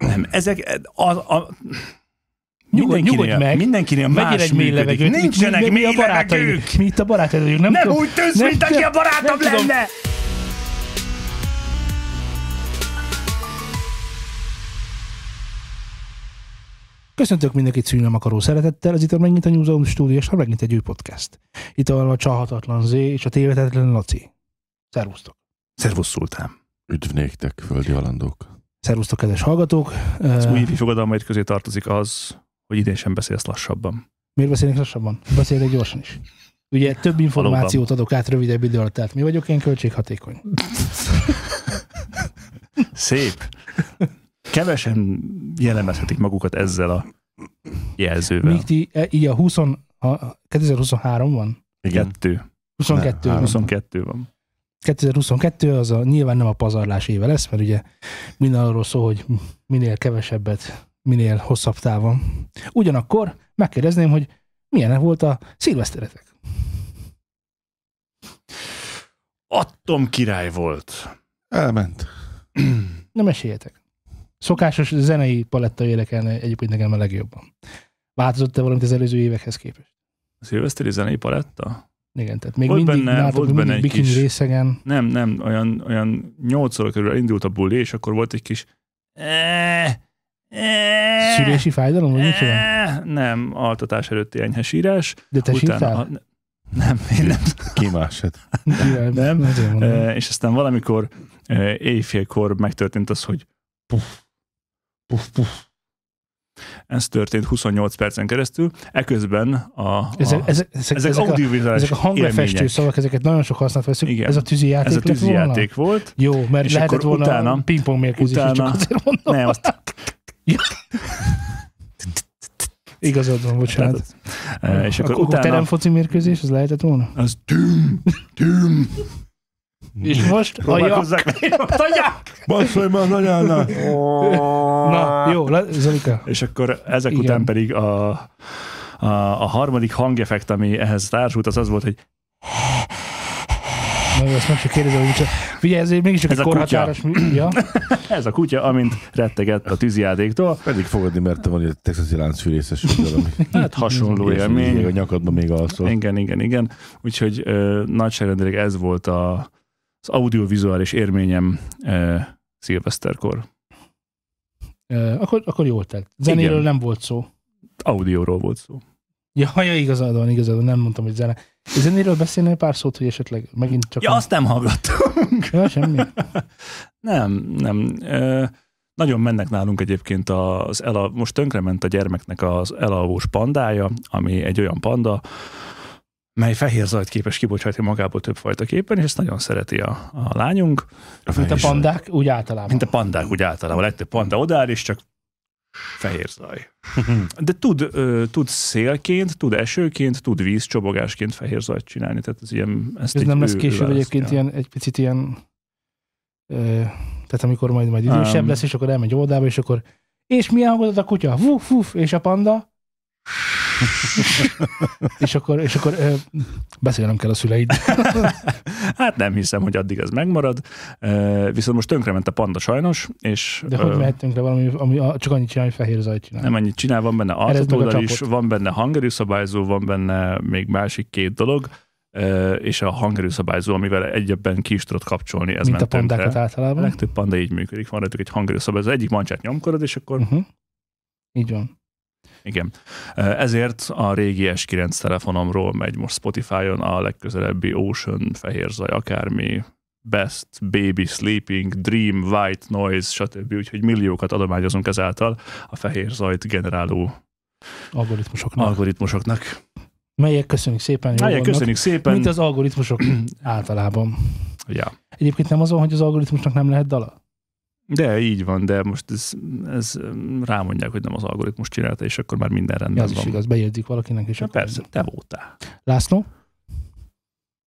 Nem, ezek... Mindenkinél más működik. Nincsenek mély levegők. Mi itt a barátaidők? Nem úgy tűz, mint aki a barátom lenne! Köszöntök mindenkit szűnöm akaró szeretettel, ez itt megint a New Zealand Studio, és megint egy új podcast. Itt a Csalhatatlan Z és a Tévedhetetlen Laci. Szervusztok! Szervusz Szultán! Üdv néktek, földi alandók! Szervusztok, kedves hallgatók! Az újévi fogadalmaid közé tartozik az, hogy idén sem beszélsz lassabban. Miért beszélnék lassabban? Beszélek gyorsan is. Ugye több információt adok át rövidebb idő alatt, tehát mi vagyok én költséghatékony. Szép! Kevesen jellemezhetik magukat ezzel a jelzővel. Míg ti, így a 2023 van? Igen. 22 van. 2022 az nyilván nem a pazarlás éve lesz, mert ugye minden arról szól, hogy minél kevesebbet, minél hosszabb távon. Ugyanakkor megkérdezném, hogy milyen volt a szilveszteretek? Atom király volt. Elment. Nem meséljetek. Szokásos zenei paletta énekelne egyébként nekem a legjobban. Változott-e valamit az előző évekhez képest? A szilveszteri zenei paletta? Igen, tehát még volt mindig nálatok egy bikini kis... részegen. Nem, olyan 8 óra körül indult a buli, és akkor volt egy kis szülési fájdalom, vagy micsoda? Nem, altatás előtti enyhe sírás. De te sírtál? Nem, én nem. Ki másod? Nem. És aztán valamikor éjfélkor megtörtént az, hogy puff. Ez történt 28 percen keresztül. Eközben ezek audiovizuális élmények. Ezek a hanglefestő szavak, ezeket nagyon sok használt veszünk. Igen, ez a tűzijáték lett volna? Ez a tűzijáték volt. Jó, mert és lehetett volna utána, pingpong mérkőzés, csak azért mondom. Nem, azt... Igazad van, bocsánat. És akkor utána... teremfoci mérkőzés, az lehetett volna? Az tüm. És most próbálkozzák meg a jak! Basszolj már nagyánál! Na, jó, Zolika. És akkor ezek igen. Után pedig a harmadik hangeffekt, ami ehhez társult, az volt, hogy na, ezt meg sem kérdezem, hogy figyelj, ez mégiscsak egy korhatáros műja. Ez a kutya, amint rettegett a tűzijátéktól. Pedig fogadni, mert van egy texasi láncfűrészes. Hát hasonló élmény. Még a nyakadban még alszol. Igen. Úgyhogy nagyságrendileg ez volt az audiovizuális érményem szilveszterkor. Akkor jól tett. Zenéről igen. Nem volt szó. Audióról volt szó. Ja, igazad van, nem mondtam, hogy zene. Zenéről beszélnél pár szót, hogy esetleg megint csak... Ja, azt nem hallgattunk. Ja, semmi. Nem. Nagyon mennek nálunk egyébként most tönkrement a gyermeknek az elalvós pandája, ami egy olyan panda, mely fehér zajt képes kibocsátni magából többfajta képen, és ezt nagyon szereti a lányunk. Mint a pandák úgy általában. Legtöbb panda odáll, és csak fehér zaj. De tud szélként, tud esőként, tud vízcsobogásként fehér zajt csinálni. Tehát ez ilyen... Ez nem lesz később egyébként ilyen, egy picit ilyen... Tehát amikor majd idősebb lesz, és akkor elmegy oldába, és akkor... És milyen hangodott a kutya? Vuf, és a panda... és akkor beszélnem kell a szüleid. Hát nem hiszem, hogy addig ez megmarad. Viszont most tönkrement a panda sajnos. És, de hogy mehet tönkre valami, ami csak annyit csinál, hogy fehér zajt csinál. Nem annyit csinál, van benne altatódal is, van benne hangerőszabályzó, van benne még másik két dolog, és a hangerőszabályzó, amivel egyebben ki is tudod kapcsolni. Ez mint a pandákat tönkre. Általában? A legtöbb panda így működik, van rajtuk egy hangerőszabályzó, egyik mancsát nyomkorod, és akkor... Így van. Igen. Ezért a régi S9 telefonomról megy most Spotify-on a legközelebbi Ocean, fehér zaj, akármi, Best, Baby, Sleeping, Dream, White Noise, stb. Úgyhogy milliókat adományozunk ezáltal a fehér zajt generáló algoritmusoknak. Melyek köszönjük szépen. Mint az algoritmusok általában. Ja. Egyébként nem az van, hogy az algoritmusnak nem lehet dala? De így van, de most ez rámondják, hogy nem az algoritmus csinálta, és akkor már minden rendben van. Az is igaz, beérdik valakinek, és akkor... Persze, te voltál. László?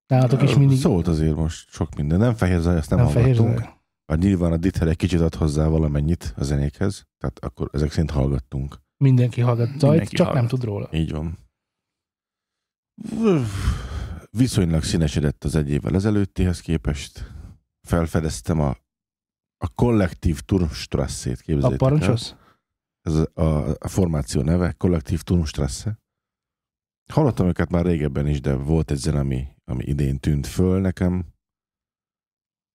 Nálatok is mindig... Szólt azért most sok minden. Nem fehér zaj, azt nem hallgattunk. Már nyilván a Dithel egy kicsit ad hozzá valamennyit a zenékhez, tehát akkor ezek szerint hallgattunk. Mindenki hallgat zajt, csak hallgat. Nem tud róla. Így van. Viszonylag színesedett az egy évvel ezelőttihez képest. Felfedeztem a a Kollektiv Turmstrasse-t képzeljétek el. A parancsolsz? Ez a formáció neve, Kollektiv Turmstrasse. Hallottam őket már régebben is, de volt egy zene, ami idén tűnt föl nekem.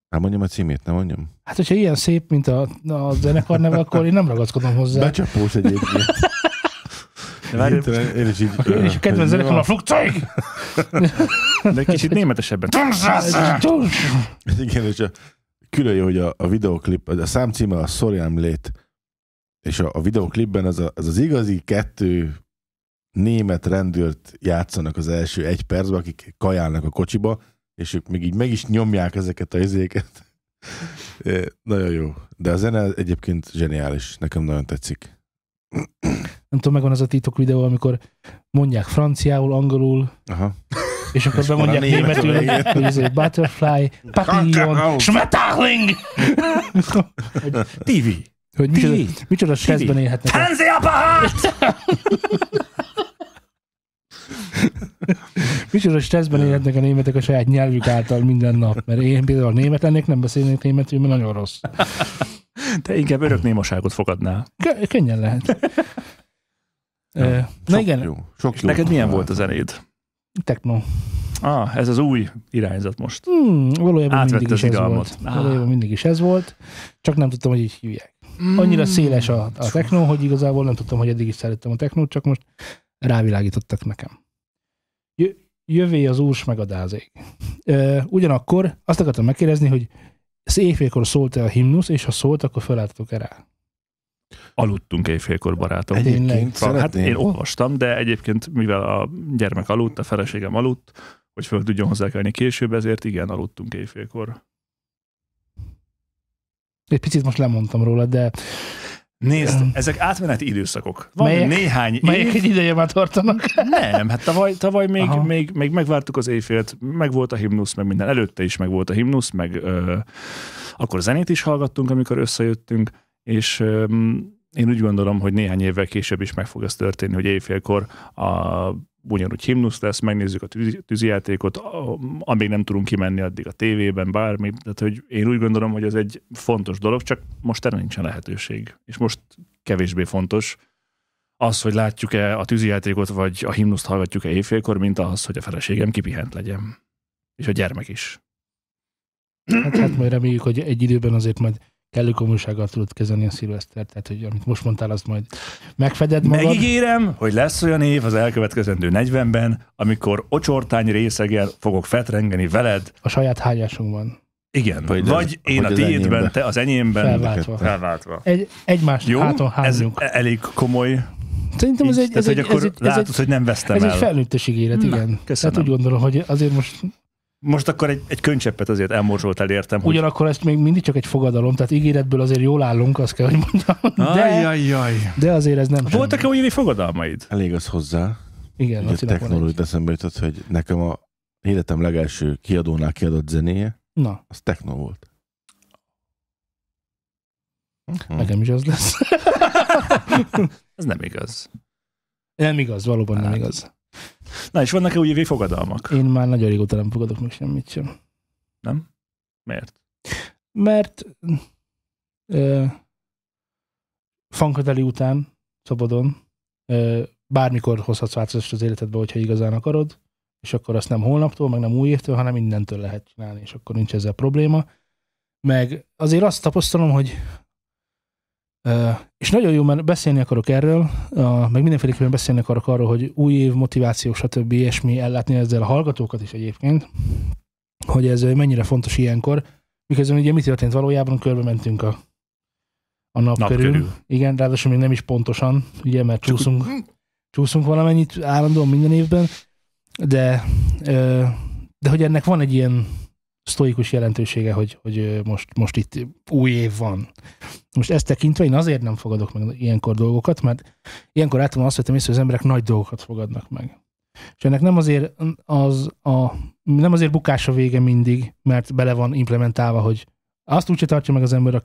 Nem mondjam a címét, nem mondjam? Hát, hogyha ilyen szép, mint a zenekar neve, akkor én nem ragaszkodom hozzá. Becsapós egyébként. Én is így... És a kedvenc zenekar a Flugzeug! De kicsit németesebben. Igen, és külön jó, hogy a videoklip, a szám címe a Sorry I'm Late, és a videoklipben az igazi kettő német rendőrt játszanak az első egy percben, akik kajálnak a kocsiba, és ők még így meg is nyomják ezeket a izéket. Nagyon jó. De a zene egyébként zseniális. Nekem nagyon tetszik. Nem tudom, megvan az a titok videó, amikor mondják franciául, angolul, aha, és akkor bemondják németül, Butterfly, Papillon, Schmetterling! TV! Hogy micsoda stresszben élhetnek. Fernsehapparat! Micsoda stresszben élhetnek a németek a saját nyelvük által minden nap, mert én például német lennék, nem beszélnék németül, mert nagyon rossz. Te inkább örök némaságot fogadnál. Könnyen lehet. Na igen. Sok jó. Neked milyen volt a zenéd? Techno. Ah, ez az új irányzat most. Valójában mindig is ez volt. Valójában mindig is ez volt, csak nem tudtam, hogy így hívják. Annyira széles a techno, hogy igazából nem tudtam, hogy eddig is szerettem a technót, csak most rávilágítottak nekem. Jövé az úrs meg a dázék. Ugyanakkor azt akartam megkérdezni, hogy éjfélkor szólt-e a himnusz, és ha szólt, akkor felálltatok-e rá? Aludtunk éjfélkor, barátom. Egyébként hát én olvastam, de egyébként mivel a gyermek aludt, a feleségem aludt, hogy föl tudjon hozzákelni később, ezért igen, aludtunk éjfélkor. Egy picit most lemondtam róla, de... Nézd, ezek átmeneti időszakok. Van néhány melyek egy ideje már tartanak. Nem, hát tavaly még megvártuk az éjfélt, meg volt a himnusz, meg minden. Előtte is meg volt a himnusz, meg akkor zenét is hallgattunk, amikor összejöttünk, és én úgy gondolom, hogy néhány évvel később is meg fog ez történni, hogy éjfélkor ugyanúgy himnusz lesz, megnézzük a tűzijátékot, amíg nem tudunk kimenni addig a tévében, bármi. Tehát, hogy én úgy gondolom, hogy ez egy fontos dolog, csak most erre nincsen lehetőség. És most kevésbé fontos az, hogy látjuk-e a tűzijátékot, vagy a himnuszt hallgatjuk-e éjfélkor, mint az, hogy a feleségem kipihent legyen. És a gyermek is. Hát majd reméljük, hogy egy időben azért majd kellő komolysággal tudod kezelni a szilvesztert, tehát hogy amit most mondtál, azt majd megfeded magad. Megígérem, hogy lesz olyan év az elkövetkezendő 40-ben, amikor ocsortány részegen fogok fetrengeni veled. A saját hágyásunkban. Igen, vagy én a tiédben, te az enyémben. Felváltva. Egymást háton hányunk. Ez elég komoly. Szerintem ez így, tehát, hogy akkor látod, hogy nem vesztem el. Ez egy felnőttes ígéret, igen. Tehát úgy gondolom, hogy azért most... Most akkor egy könycseppet azért elmorzsoltál, értem. Ugyanakkor ezt még mindig csak egy fogadalom, tehát ígéretből azért jól állunk, azt kell, hogy mondjam. De azért ez nem semmi. Voltak-e olyan fogadalmaid? Elég az hozzá. Igen, a technológiát eszembe jutott, hogy nekem a életem legelső kiadónál kiadott zenéje, az techno volt. Nekem is az lesz. Ez nem igaz. Nem igaz, valóban nem igaz. Na, és vannak-e új évi fogadalmak? Én már nagyon régóta nem fogadok meg semmit sem. Nem? Miért? Mert Funkadeli után, szabadon, bármikor hozhatsz változást az életedbe, hogyha igazán akarod, és akkor azt nem holnaptól, meg nem új évtől, hanem mindentől lehet csinálni, és akkor nincs ezzel probléma. Meg azért azt tapasztalom, hogy és nagyon jó, mert beszélni akarok erről, meg mindenféleképpen beszélni akarok arról, hogy új év, motiváció, stb. Ilyesmi, ellátni ezzel a hallgatókat is egyébként, hogy ez mennyire fontos ilyenkor. Miközben ugye mi történt valójában, körbe mentünk a nap körül. Igen, ráadásul még nem is pontosan, ugye, mert csúszunk valamennyit állandóan minden évben, de hogy ennek van egy ilyen sztoikus jelentősége, hogy most itt új év van. Most ezt tekintve én azért nem fogadok meg ilyenkor dolgokat, mert ilyenkor általában azt vettem észre, hogy az emberek nagy dolgokat fogadnak meg. És ennek nem azért, nem azért bukása vége mindig, mert bele van implementálva, hogy azt úgyse tartja meg az ember,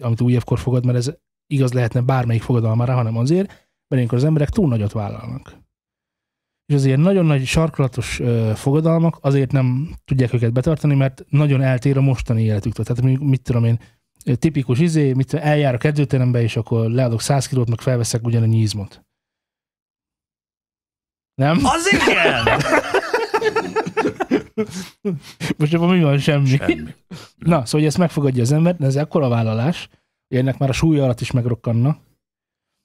amit új évkor fogad, mert ez igaz lehetne bármelyik fogadalmára, hanem azért, mert ilyenkor az emberek túl nagyot vállalnak. És az ilyen nagyon nagy sarkalatos fogadalmak azért nem tudják őket betartani, mert nagyon eltér a mostani életüktől. Tehát mit tudom én, tipikus mit eljárok edzőterembe, és akkor leadok 100 kilót, meg felveszek ugyanannyi izmot. Nem? Az igen! Most abban mi van? Semmi. Na, szóval hogy ezt megfogadja az ember, de ez ekkora vállalás, hogy ennek már a súlya alatt is megrokkanna.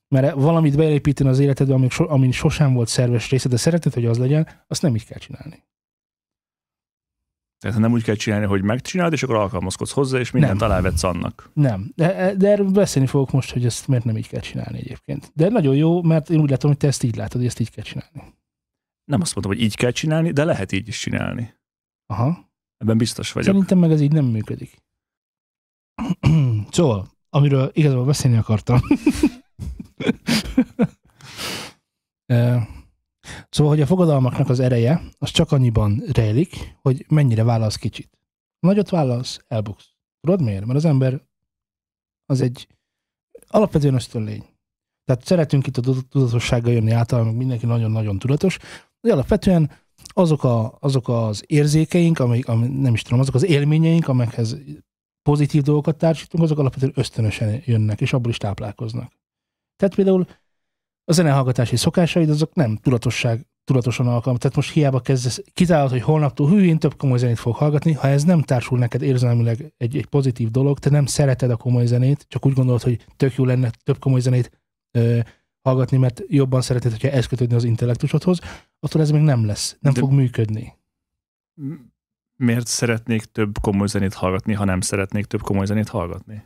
Mert valamit beépíteni az életedbe, amin sosem volt szerves része, de szereted, hogy az legyen, azt nem így kell csinálni. Tehát nem úgy kell csinálni, hogy megcsináld, és akkor alkalmazkodsz hozzá, és mindent alávetsz annak. Nem. De erről beszélni fogok most, hogy ezt miért nem így kell csinálni egyébként. De nagyon jó, mert én úgy látom, hogy te ezt így látod, hogy ezt így kell csinálni. Nem azt mondom, hogy így kell csinálni, de lehet így is csinálni. Aha. Ebben biztos vagyok. Szerintem meg ez így nem működik. Szóval, amiről igazából beszélni akartam. Szóval, hogy a fogadalmaknak az ereje, az csak annyiban rejlik, hogy mennyire vállalsz kicsit. Nagyot vállalsz, elbuksz. Tudod miért? Mert az ember az egy alapvetően ösztönlény. Tehát szeretünk itt a tudatossággal jönni általában, mindenki nagyon-nagyon tudatos, de alapvetően azok az érzékeink, nem is tudom, azok az élményeink, amelyekhez pozitív dolgokat társítunk, azok alapvetően ösztönösen jönnek, és abból is táplálkoznak. Tehát például a zenehallgatási szokásaid, azok nem tudatosan alkalmazottak. Tehát most hiába kezdesz, kitalálod, hogy holnaptól én több komoly zenét fogok hallgatni, ha ez nem társul neked érzelmileg egy pozitív dolog, te nem szereted a komoly zenét, csak úgy gondolod, hogy tök jó lenne több komoly zenét hallgatni, mert jobban szereted, hogyha ez kötődni az intellektusodhoz, attól ez még nem lesz, nem fog működni. Miért szeretnék több komoly zenét hallgatni, ha nem szeretnék több komoly zenét hallgatni?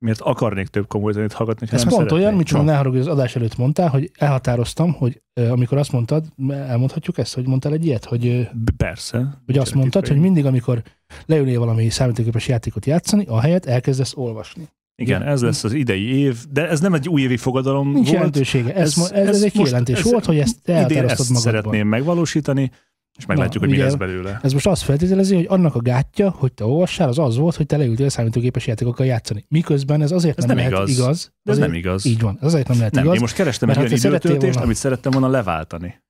Miért akarnék több komoly zenét hallgatni, ha nem szeretnék? Ez pont olyan, mit csak ne haragudj, hogy az adás előtt mondtál, hogy elhatároztam, hogy amikor azt mondtad, elmondhatjuk ezt, hogy mondtál egy ilyet, hogy... Persze. Hogy azt mondtad, hogy mindig, amikor leülnél valami számítógépes játékot játszani, ahelyett elkezdesz olvasni. Igen, ez lesz az idei év, de ez nem egy újévi fogadalom. Nincs jelentősége. Ez egy kijelentés volt, hogy ezt elhatároztad magadban. Szeretném megvalósítani, és meglátjuk, hogy mi lesz belőle. Ez most azt feltételezi, hogy annak a gátja, hogy te olvassál, az volt, hogy te leültél a számítógépes játékokkal játszani. Miközben ez azért nem lehet igaz. Ez nem igaz. Így van, ez azért nem lehet igaz. Én most kerestem egy olyan időtöltést, amit szerettem volna leváltani.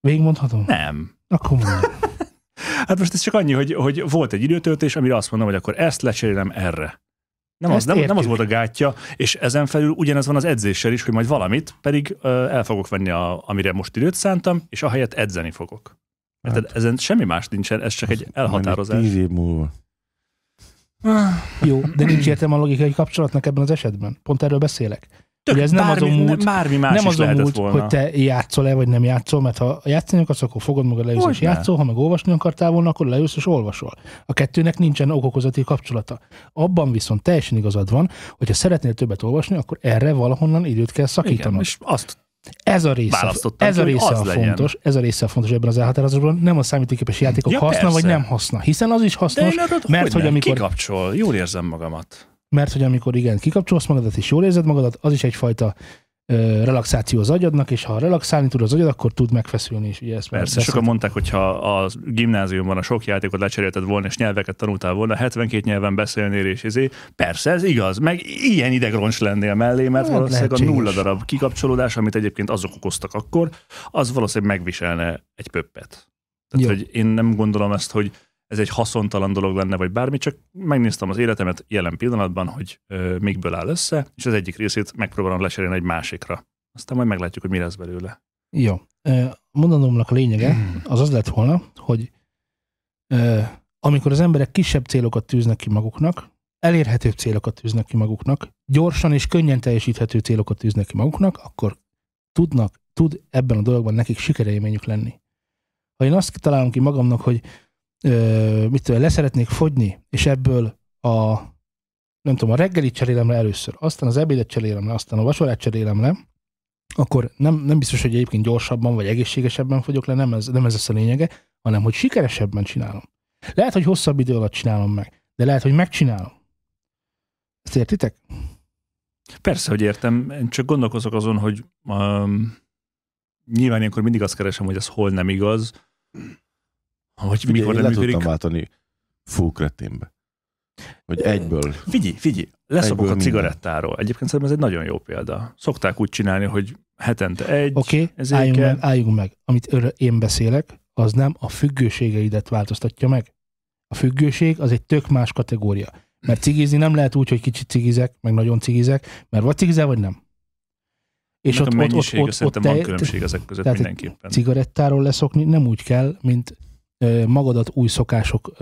Végigmondhatom? Nem. Akkor mondom. Hát most ez csak annyi, hogy volt egy időtöltés, amire azt mondom, hogy akkor ezt lecserélem erre. Nem az volt a gátja, és ezen felül ugyanez van az edzéssel is, hogy majd valamit pedig el fogok venni, amire most időt szántam, és ahelyett edzeni fogok. Tehát ezen semmi más nincsen, ez csak egy elhatározás. 10 év múlva. Jó, de nincs értelme a logikai kapcsolatnak ebben az esetben. Pont erről beszélek. Hogy ez nem azon múlt, hogy te játszol-e, vagy nem játszol, mert ha játszani akarsz, akkor fogod magad, leülsz és játszol, ha meg olvasni akartál volna, akkor leülsz és olvasol. A kettőnek nincsen okokozati kapcsolata. Abban viszont teljesen igazad van, hogyha szeretnél többet olvasni, akkor erre valahonnan időt kell szakítanod. Igen, és azt ez a része a fontos ebben az elhatározásban, nem a számítógépes játékok haszna vagy nem haszna, hiszen az is hasznos, mert hogy amikor... Kikapcsol, jól érzem magamat. Mert hogy amikor igen, kikapcsolsz magadat és jól érzed magadat, az is egyfajta relaxáció az agyadnak, és ha relaxálni tud az agyad, akkor tud megfeszülni is. Ugye ezt persze, sokan mondták, hogy ha a gimnáziumban a sok játékot lecserélted volna, és nyelveket tanultál volna, 72 nyelven beszélnél, és persze ez igaz, meg ilyen idegroncs lennél mellé, mert valószínűleg a 0 darab kikapcsolódás, amit egyébként azok okoztak akkor, az valószínűleg megviselne egy pöppet. Tehát, hogy én nem gondolom ezt, hogy ez egy haszontalan dolog lenne, vagy bármi, csak megnéztem az életemet jelen pillanatban, hogy mikből áll össze, és az egyik részét megpróbálom leserélni egy másikra. Aztán majd meglátjuk, hogy mi lesz belőle. Jó. Mondanomnak a lényege az az lett volna, hogy amikor az emberek kisebb célokat tűznek ki maguknak, elérhető célokat tűznek ki maguknak, gyorsan és könnyen teljesíthető célokat tűznek ki maguknak, akkor tud ebben a dologban nekik sikerélményük lenni. Ha én azt találom ki magamnak, hogy leszeretnék fogyni, és ebből a reggelit cserélem le először, aztán az ebédet cserélem le, aztán a vacsorát cserélem le, akkor nem biztos, hogy egyébként gyorsabban vagy egészségesebben fogyok le, nem ez lesz a lényege, hanem hogy sikeresebben csinálom. Lehet, hogy hosszabb idő alatt csinálom meg, de lehet, hogy megcsinálom. Ezt értitek? Persze, hogy értem. Én csak gondolkozok azon, hogy nyilván ilyenkor mindig azt keresem, hogy ez hol nem igaz, hogy figyelj, mikor nem működik. Tudtam váltani fúkreténbe. Hogy egyből. Figyelj, leszopok a cigarettáról. Minden. Egyébként szerintem ez egy nagyon jó példa. Szokták úgy csinálni, hogy hetente egy. Oké, álljunk meg. Amit én beszélek, az nem a függőségeidet változtatja meg. A függőség az egy tök más kategória. Mert cigizni nem lehet úgy, hogy kicsit cigizek, meg nagyon cigizek, mert vagy cigizel, vagy nem. És ott, a mennyisége szerintem van különbség ezek között mindenképpen. Cigarettáról leszokni nem úgy kell, mint magadat új szokások,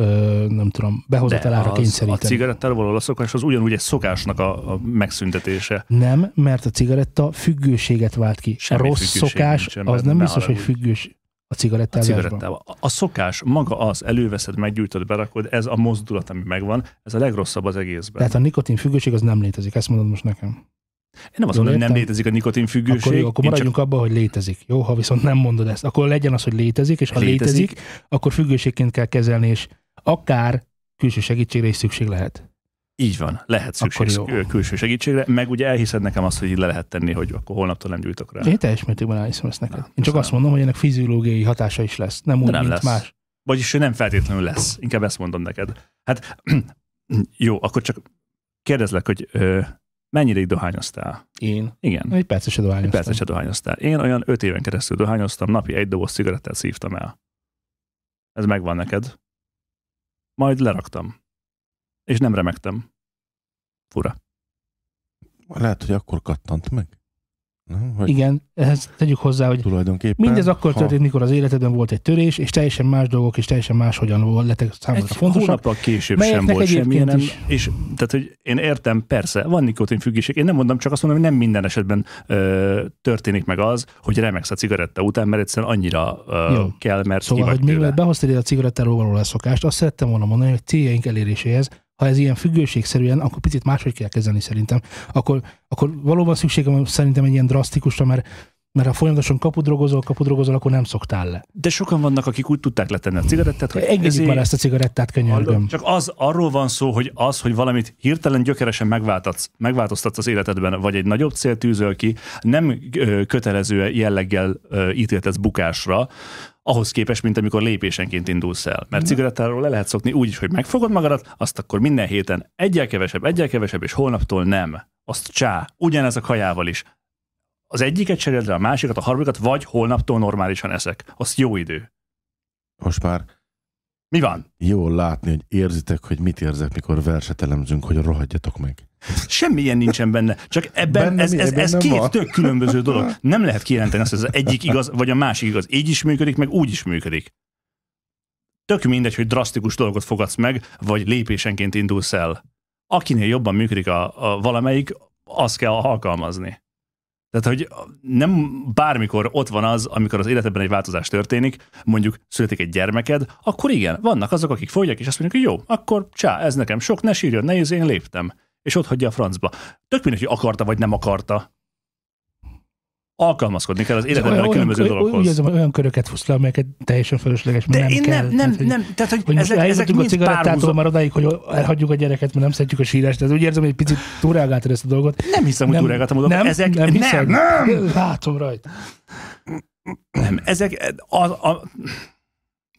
nem tudom, behozatalára kényszeríteni. A cigarettáról való leszokás az ugyanúgy egy szokásnak a megszüntetése. Nem, mert a cigaretta függőséget vált ki. Semmi a rossz szokás nincsen, az nem biztos, hogy függős. A cigarettával. A szokás maga az, előveszed, meggyújtod, berakod, ez a mozdulat, ami megvan, ez a legrosszabb az egészben. Tehát a nikotin függőség az nem létezik, ezt mondod most nekem. Én nem azt mondom, hogy nem létezik a nikotin függőség. Akkor maradjunk abban, hogy létezik. Jó, ha viszont nem mondod ezt, akkor legyen az, hogy létezik, és ha létezik, akkor függőségként kell kezelni, és akár külső segítségre is szükség lehet. Így van, lehet szükség külső segítségre, meg ugye elhiszed nekem azt, hogy így le lehet tenni, hogy akkor holnaptól nem gyújtok rá. Én teljes mértékben elhiszem ezt neked. Én csak azt mondom, hogy ennek fiziológiai hatása is lesz, nem úgy, nem mint lesz. Más. Vagyis nem feltétlenül lesz, inkább ezt mondom neked. Hát jó, akkor csak kérdezlek, hogy mennyire így dohányoztál? Én? Igen. Egy percet dohányoztam. Én olyan 5 éven keresztül dohányoztam, napi 1 doboz cigarettát szívtam el. Ez megvan neked. Majd leraktam. És nem remegtem. Fura. Lehet, hogy akkor kattant meg. Nem, hogy igen, ehhez tegyük hozzá, hogy mindez akkor történt, mikor az életedben volt egy törés, és teljesen más dolgok, és teljesen máshogyan lettek számodra fontosak. Egy hónappal később sem volt semmilyen. Tehát, hogy én értem, persze, van nikotinfüggőség. Én nem mondom, csak azt mondom, hogy nem minden esetben történik meg az, hogy remegsz a cigaretta után, mert egyszerűen annyira kell, mert szóval, hogy mielőtt behoztad ide a cigarettáról való leszokást, azt szerettem volna mondani, hogy céljaink eléréséhez, ha ez ilyen függőségszerűen, akkor picit máshogy kell kezelni szerintem. Akkor valóban szükségem szerintem egy ilyen drasztikusra, mert ha folyamatosan kapudrogozol, akkor nem szoktál le. De sokan vannak, akik úgy tudták letenni a cigarettát, hogy engedjük már ezt a cigarettát, könyörgöm. Csak arról van szó, hogy valamit hirtelen gyökeresen megváltoztatsz az életedben, vagy egy nagyobb cél tűzöl ki, nem kötelező jelleggel ítéltetsz bukásra, ahhoz képest, mint amikor lépésenként indulsz el. Mert cigarettáról le lehet szokni úgy is, hogy megfogod magadat, azt akkor minden héten egyel kevesebb, és holnaptól nem. Azt csá, ugyanez a kajával is. Az egyiket cseréld rá, a másikat, a harmadikat, vagy holnaptól normálisan eszek. Azt jó idő. Most már mi van? Jól látni, hogy érzitek, hogy mit érzek, mikor verset elemzünk, hogy rohadjatok meg. Semmilyen nincsen benne, csak ebben ez két van. Tök különböző dolog. Nem lehet kijelenteni azt, hogy az egyik igaz, vagy a másik igaz. Így is működik, meg úgy is működik. Tök mindegy, hogy drasztikus dolgot fogadsz meg, vagy lépésenként indulsz el. Akinél jobban működik a valamelyik, azt kell alkalmazni. Tehát, hogy nem bármikor ott van az, amikor az életedben egy változás történik, mondjuk születik egy gyermeked, akkor igen, vannak azok, akik fogják, és azt mondják, hogy jó, akkor csá, ez nekem sok, ne sírjon, ne én léptem. És ott hagyja a francba. Tök mindegy, hogy akarta, vagy nem akarta. Alkalmazkodni kell az életedben a különböző dologhoz. Úgy érzem, hogy olyan köröket futsz le, amelyeket teljesen fölösleges, mert nem kell. Nem, tehát, hogy ezek mind a cigarettától már odáig, hogy elhagyjuk a gyereket, mert nem szeretjük a sírást. Ez úgy érzem, hogy egy picit túlreagáltad ezt a dolgot. Nem hiszem, hogy túlreagáltam a dolgot. Nem. Látom rajta. Nem, ezek...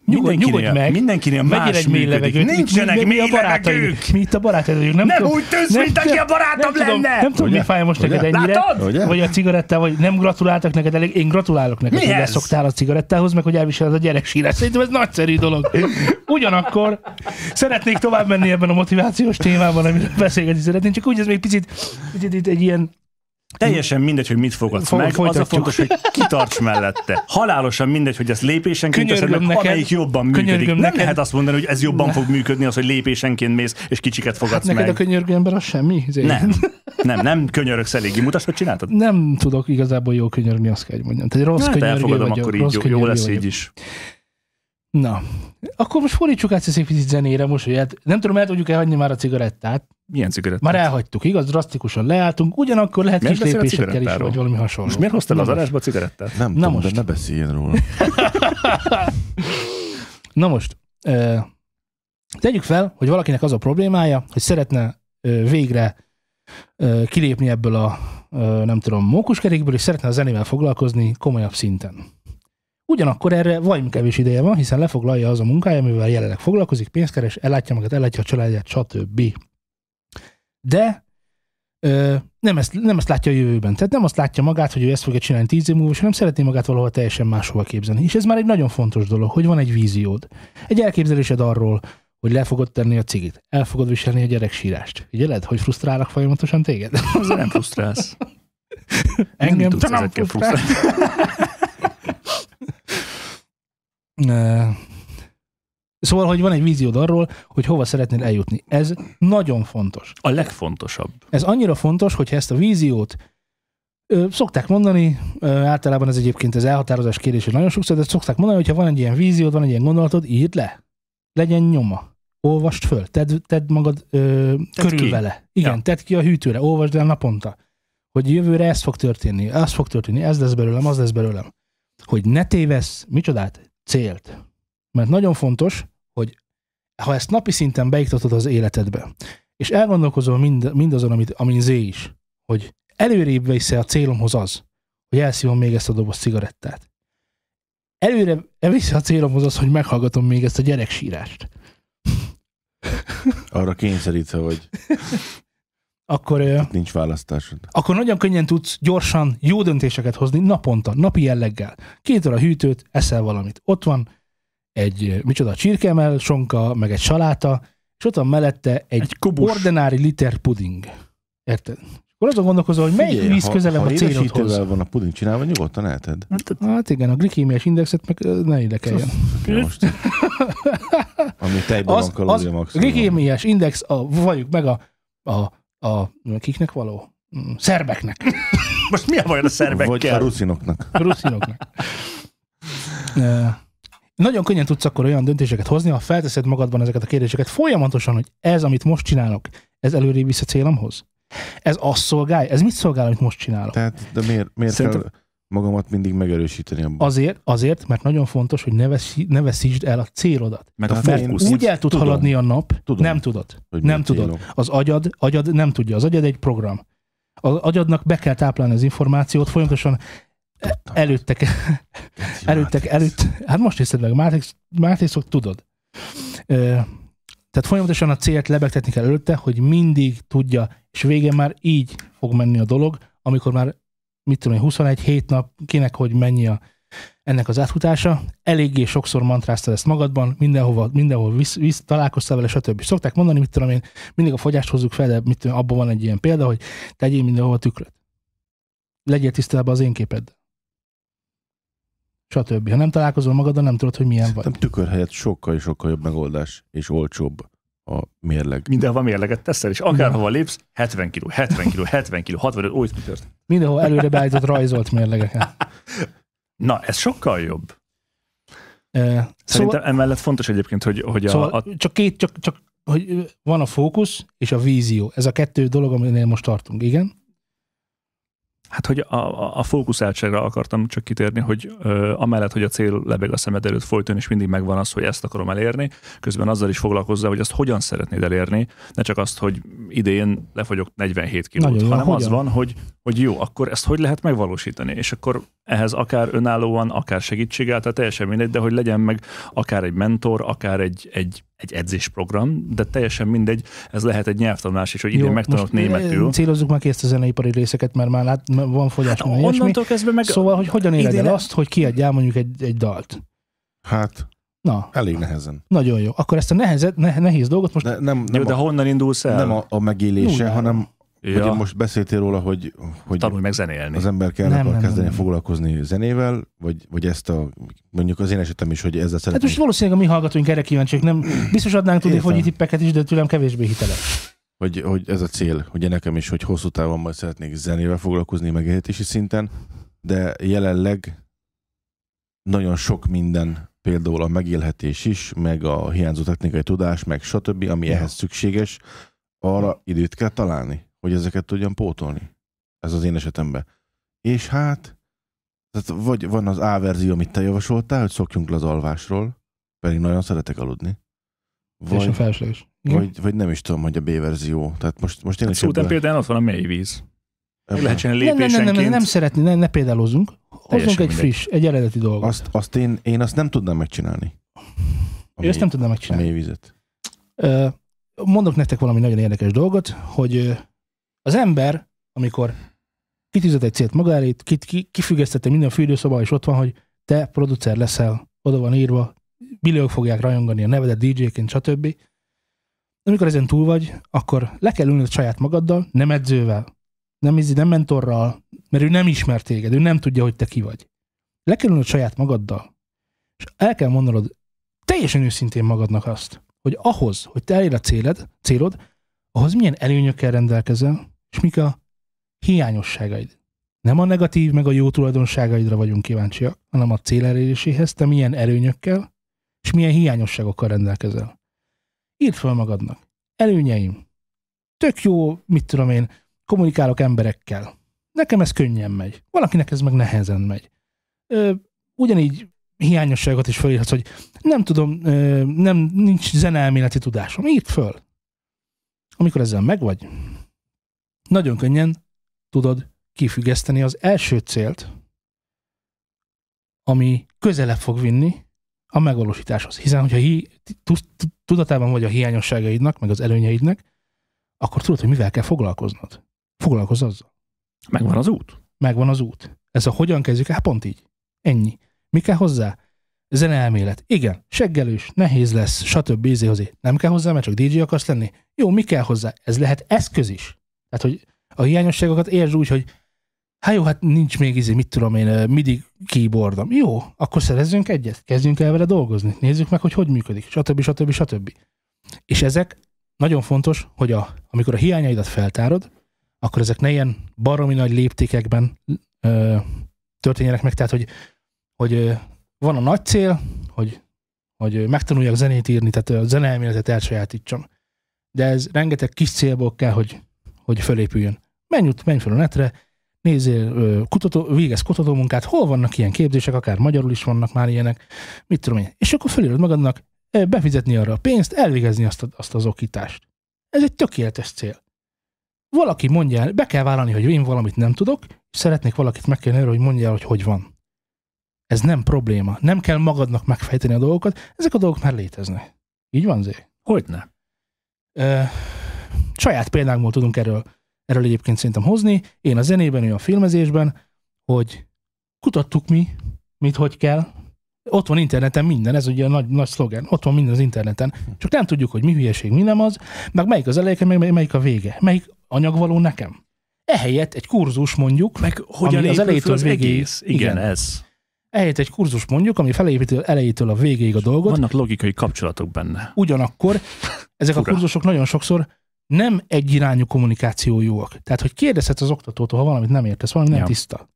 Nyugodj meg, mindenkinél más működik. Nincsenek mély levegők. Mi itt a barátaidők? Nem úgy tűz, mint aki a barátom lenne. Nem tudom, mi fáj most neked ennyire. Vagy a cigarettá, vagy nem gratuláltak neked elég. Én gratulálok neked, hogy leszoktál a cigarettához, meg hogy elviseled a gyerek sírás. Szerintem ez nagyszerű dolog. Ugyanakkor szeretnék tovább menni ebben a motivációs témában, amiről beszélgetni szeretném, csak úgy ez még picit egy ilyen... Teljesen mindegy, hogy mit fogadsz meg, az a fontos, hogy kitarts mellette. Halálosan mindegy, hogy ez lépésenként teszed meg, amelyik jobban működik. Nem lehet azt mondani, hogy ez jobban fog működni, az, hogy lépésenként mész, és kicsiket fogadsz meg. Neked a könyörgő ember az semmi? Nem könyörögsz eléggé. Mutasd, hogy csináltad? Nem tudok igazából jól könyörögni, azt kell, hogy mondjam. Tehát rossz könyörgő vagyok. Elfogadom, akkor így jó lesz így is. Na, akkor most fordítsuk át ezt egy picit zenére most, hogy nem tudom, el tudjuk elhagyni már a cigarettát. Milyen cigarettát? Már elhagytuk, igaz? Drasztikusan leálltunk, ugyanakkor lehet miért kis lépésekkel is, vagy valami hasonló. Most miért hoztál az adásba a cigarettát? Nem tudom, de ne beszéljen róla. Na most, tegyük fel, hogy valakinek az a problémája, hogy szeretne végre kilépni ebből a, nem tudom, mókuskerékből, és szeretne a zenével foglalkozni komolyabb szinten. Ugyanakkor erre valami kevés ideje van, hiszen lefoglalja az a munkája, amivel jelenleg foglalkozik, pénzkeres, ellátja magát, ellátja a családját, stb. De nem ezt látja a jövőben. Tehát nem azt látja magát, hogy ő ezt fogja csinálni 10 év múlva, hanem szeretné magát valahol teljesen máshova képzelni. És ez már egy nagyon fontos dolog, hogy van egy víziód. Egy elképzelésed arról, hogy le fogod tenni a cigit, el fogod viselni a gyerek sírást. Figyeled, hogy frusztrálnak folyamatosan téged? Azért nem frusztrálsz. Engem nem tudsz ezekkel frusztrálni. Szóval, hogy van egy víziód arról, hogy hova szeretnél eljutni. Ez nagyon fontos. A legfontosabb. Ez annyira fontos, hogyha ezt a víziót szokták mondani, általában ez egyébként az elhatározás kérdése nagyon sokszor, de szokták mondani, hogyha van egy ilyen víziód, van egy ilyen gondolatod, írd le. Legyen nyoma. Olvasd föl. Tedd magad körül vele. Igen, ja. Tedd ki a hűtőre. Olvasd el naponta. Hogy jövőre ez fog történni, az fog történni, ez lesz belőlem, az lesz belőlem. Hogy ne tévesz, micsodát? Célt. Mert nagyon fontos, hogy ha ezt napi szinten beiktatod az életedbe, és elgondolkozol mindazon, amin Zé is, hogy előrébb viszi a célomhoz az, hogy elszívom még ezt a doboz cigarettát. Előre viszi a célomhoz az, hogy meghallgatom még ezt a gyereksírást. Arra kényszerítve vagy. Akkor nincs választásod. Akkor nagyon könnyen tudsz gyorsan jó döntéseket hozni naponta, napi jelleggel. 2 óra hűtőt, eszel valamit. Ott van egy, micsoda, csirkemell, sonka, meg egy saláta, és ott van mellette egy ordinári liter puding. Érted? Akkor azon gondolkozol, hogy melyik víz közelebb a célodhoz. Ha van a puding csinálva, nyugodtan elted. Hát igen, a glikémiás indexet meg ne idekeljen. Most. Ami tejben van kalória maximum. A glikémiás index, valljuk meg a kiknek való? Szerbeknek. Most mi a baj a szerbekkel? Vagy a ruszinoknak. Nagyon könnyen tudsz akkor olyan döntéseket hozni, ha felteszed magadban ezeket a kérdéseket folyamatosan, hogy ez, amit most csinálok, ez előrébb visz a célomhoz? Ez azt szolgálja? Ez mit szolgál, amit most csinálok? Tehát, de miért kell magamat mindig megerősíteni abban? Azért, mert nagyon fontos, hogy ne veszítsd el a célodat. Meg a fókuszt. Úgy el tud haladni a nap, nem tudod. Nem tudod. Az agyad nem tudja. Az agyad egy program. Az agyadnak be kell táplálni az információt, folyamatosan előttek, hát most hiszed meg, Matrixot tudod. Tehát folyamatosan a célt lebegtetni kell előtte, hogy mindig tudja, és végén már így fog menni a dolog, amikor már, mit tudom én, 21 hét nap, kinek, hogy mennyi ennek az átfutása, eléggé sokszor mantráztad ezt magadban, mindenhol találkoztál vele, stb. Szokták mondani, mit tudom én, mindig a fogyást hozzuk fel, de mit tudom, abban van egy ilyen példa, hogy tegyél mindenhova tükröt. Legyél tisztában az én képeddel. Stb. Ha nem találkozol magaddal, nem tudod, hogy milyen vagy. Nem tükör helyett sokkal jobb megoldás, és olcsóbb a mérleg. Mindenhova mérleget teszel, és akárhova lépsz, 70 kg, 65, úgy mi történt. Mindenhol előre beállított rajzolt mérlegeket. Na, ez sokkal jobb. Szerintem emellett fontos egyébként, hogy Csak hogy van a fókusz és a vízió. Ez a 2 dolog, aminél most tartunk, igen? Hát, hogy a fókuszáltságra akartam csak kitérni, hogy amellett, hogy a cél lebeg a szemed előtt folyton, és mindig megvan az, hogy ezt akarom elérni, közben azzal is foglalkozzál, hogy azt hogyan szeretnéd elérni, ne csak azt, hogy idén lefogyok 47 kilót, hanem az van, hogy jó, akkor ezt hogy lehet megvalósítani, és akkor ehhez akár önállóan, akár segítséggel, tehát teljesen mindegy, de hogy legyen meg akár egy mentor, akár egy edzésprogram, de teljesen mindegy, ez lehet egy nyelvtanulás is, hogy idén megtanulok németül. Célozzuk meg ezt a zeneipari részeket, mert már van fogyás. Hát, onnantól kezdve meg... Szóval, hogy hogyan éred el azt, hogy kiadjál mondjuk egy dalt? Hát, elég nehezen. Nagyon jó. Akkor ezt a nehéz dolgot most... De honnan indulsz el? Nem a megélése, hanem hogy én most beszéltél róla, hogy tanulj meg zenélni. Az ember kell kezdeni foglalkozni zenével, vagy ezt a, mondjuk az én esetem is, hogy ezzel szeretném. Hát most valószínűleg a mi hallgatóink erre kíváncsiak, nem biztos adnánk tudni fogyi tippeket is, de tőlem kevésbé hiteles. Hogy ez a cél, ugye nekem is, hogy hosszú távon majd szeretnék zenével foglalkozni megélhetési szinten, de jelenleg nagyon sok minden, például a megélhetés is, meg a hiányzó technikai tudás, meg stb., ami ehhez szükséges, arra időt kell találni, hogy ezeket tudjam pótolni. Ez az én esetemben. És hát, tehát vagy van az A verzió, amit te javasoltál, hogy szokjunk le az alvásról, pedig nagyon szeretek aludni. Vagy nem is tudom, hogy a B verzió. Tehát most én szóval például ott van a mélyvíz. Lehet csinálni lépésenként. Nem szeretni, ne példálozunk. Hozzunk egy friss, egy eredeti dolgot. Azt én azt nem tudnám megcsinálni. Ezt nem tudnám megcsinálni. A mélyvízet. Mondok nektek valami nagyon érdekes dolgot, hogy az ember, amikor kitűzött egy célt maga elé, kifüggesztette minden fürdőszoba, és ott van, hogy te producer leszel, oda van írva, milliók fogják rajongani a nevedet DJ-ként, stb. amikor ezen túl vagy, akkor le kell ülnöd saját magaddal, nem edzővel, nem mentorral, mert ő nem ismer téged, ő nem tudja, hogy te ki vagy. Le kell ülnöd saját magaddal, és el kell mondanod teljesen őszintén magadnak azt, hogy ahhoz, hogy te elérd a célod, ahhoz milyen előnyökkel rendelkezel, és mik a hiányosságaid. Nem a negatív, meg a jó tulajdonságaidra vagyunk kíváncsiak, hanem a cél eléréséhez te milyen előnyökkel, és milyen hiányosságokkal rendelkezel. Írd fel magadnak. Előnyeim. Tök jó, mit tudom én, kommunikálok emberekkel. Nekem ez könnyen megy. Valakinek ez meg nehezen megy. Ugyanígy hiányosságot is felírhatsz, hogy nem tudom, nincs zeneelméleti tudásom. Írd föl. Amikor ezzel megvagy, nagyon könnyen tudod kifüggeszteni az első célt, ami közelebb fog vinni a megvalósításhoz. Hiszen, hogyha tudatában vagy a hiányosságaidnak, meg az előnyeidnek, akkor tudod, hogy mivel kell foglalkoznod. Foglalkozz azzal. Megvan az út. Megvan az út. Ez a hogyan kezdjük? Hát pont így. Ennyi. Mi kell hozzá? Zeneelmélet. Igen, seggelős, nehéz lesz, stb. Nem kell hozzá, mert csak DJ akarsz lenni. Jó, mi kell hozzá? Ez lehet eszköz is. Tehát, hogy a hiányosságokat értsd úgy, hogy hát jó, hát nincs még mit tudom én, MIDI keyboardom. Jó, akkor szerezzünk egyet, kezdjünk el vele dolgozni, nézzük meg, hogy működik, stb. És ezek nagyon fontos, hogy amikor a hiányaidat feltárod, akkor ezek ne ilyen baromi nagy léptékekben történjenek meg, tehát, hogy van a nagy cél, hogy megtanuljak zenét írni, tehát a zeneelméletet elsajátítsam. De ez rengeteg kis célból kell, hogy fölépüljön. Menj fel a netre, nézzél, végezz kutatómunkát, hol vannak ilyen képzések, akár magyarul is vannak már ilyenek, mit tudom én. És akkor felírod magadnak befizetni arra a pénzt, elvégezni azt az oktatást. Ez egy tökéletes cél. Valaki mondja el, be kell vállalni, hogy én valamit nem tudok, és szeretnék valakit megkérni arra, hogy mondja el, hogy van. Ez nem probléma. Nem kell magadnak megfejteni a dolgokat, ezek a dolgok már léteznek. Így van, Zé? Hogyne. Saját példákból tudunk erről egyébként szerintem hozni. Én a zenében, ő a filmezésben, hogy kutattuk mi, mit hogy kell. Ott van interneten minden, ez ugye a nagy szlogen, ott van minden az interneten. Csak nem tudjuk, hogy mi hülyeség, mi nem az, meg melyik az eleje, meg melyik a vége. Melyik anyag való nekem. Ehelyett egy kurzus mondjuk, meg ami az elejétől az egész. Igen, ez. Ehelyett egy kurzus mondjuk, ami felépíti elejétől a végéig a dolgot. Vannak logikai kapcsolatok benne. Ugyanakkor ezek a kurzusok nagyon sokszor nem egyirányú kommunikáció jóak. Tehát, hogy kérdezhetsz az oktatótól, ha valamit nem értesz, valami nem tiszta.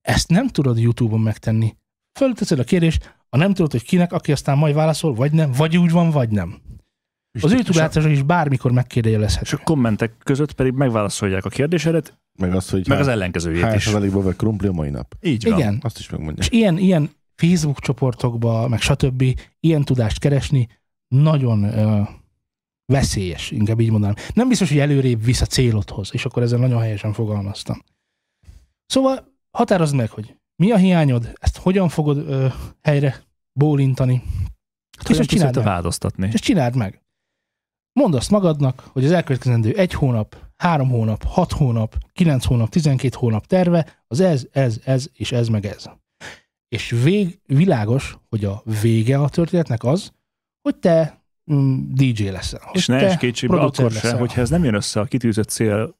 Ezt nem tudod YouTube-on megtenni. Fölteszed a kérdést, ha nem tudod, hogy kinek, aki aztán majd válaszol, vagy nem, vagy úgy van, vagy nem. Az YouTube által is bármikor megkérdezhető. És a kommentek között pedig megválaszolják a kérdésedet, meg az ellenkezőjét is. Házalékba vagy krumpli a mai nap. Így van. Igen. Azt is megmondják. És ilyen Facebook csoportokba, meg stb. Ilyen tudást keresni nagyon veszélyes, inkább így mondanám. Nem biztos, hogy előrébb visz a célodhoz, és akkor ezen nagyon helyesen fogalmaztam. Szóval határozd meg, hogy mi a hiányod, ezt hogyan fogod helyre bólintani, és ezt csináld meg. És csináld meg. Mondd azt magadnak, hogy az elkövetkezendő 1 hónap, 3 hónap, 6 hónap, 9 hónap, 12 hónap terve, az ez és ez meg ez. És világos, hogy a vége a történetnek az, hogy te DJ leszel. És ne esd kétségbe akkor se, hogyha ez nem jön össze a kitűzött cél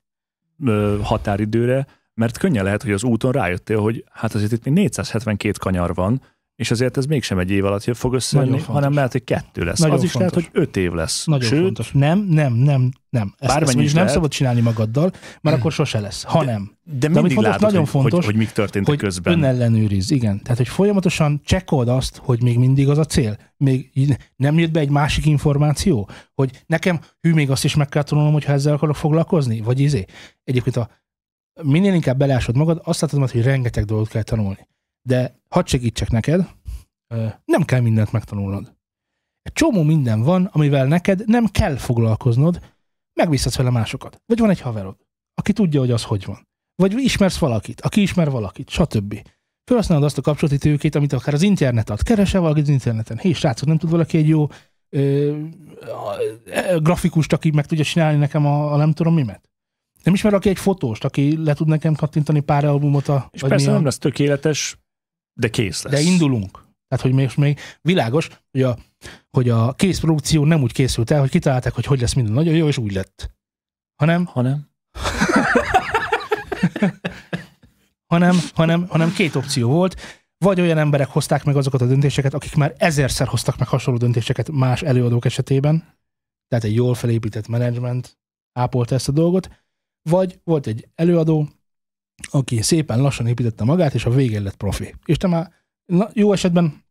határidőre, mert könnyen lehet, hogy az úton rájöttél, hogy hát azért itt még 472 kanyar van, és azért ez mégsem egy év alatt fog összejönni, hanem lehet, hogy 2 lesz. Nagyon az is fontos. Lehet, hogy 5 év lesz. Nagyon fontos. Nem. Ezt nem szabad csinálni magaddal, mert akkor sose lesz, hanem. De mindig fontos, látod, nagyon fontos, hogy mi történt hogy közben. Önellenőriz, igen. Tehát, hogy folyamatosan csekkold azt, hogy még mindig az a cél. Még nem jött be egy másik információ, hogy nekem még azt is meg kell tanulnom, hogyha ezzel akarok foglalkozni, vagy Egyébként minél inkább belásod magad, azt látod, hogy rengeteg dolgot kell tanulni. De hadd segítsek neked, nem kell mindent megtanulnod. Egy csomó minden van, amivel neked nem kell foglalkoznod, megbízhatsz vele másokat. Vagy van egy haverod, aki tudja, hogy az hogy van. Vagy ismersz valakit, aki ismer valakit, stb. Felhasználod azt a kapcsolati tőkét, amit akár az internet ad. Keresel valakit az interneten. Hé, srácok, nem tud valaki egy jó grafikust, aki meg tudja csinálni nekem a nem tudom mimet? Nem ismer aki egy fotóst, aki le tud nekem kattintani pár albumot. És persze nem lesz tökéletes, de kész lesz. De indulunk. Tehát, hogy még világos, hogy a készprodukció nem úgy készült el, hogy kitalálták, hogy lesz minden nagyon jó, és úgy lett. Hanem két opció volt. Vagy olyan emberek hozták meg azokat a döntéseket, akik már ezerszer hoztak meg hasonló döntéseket más előadók esetében. Tehát egy jól felépített menedzsment ápolta ezt a dolgot. Vagy volt egy előadó, aki szépen lassan építette magát, és a végén lett profi. És te már jó esetben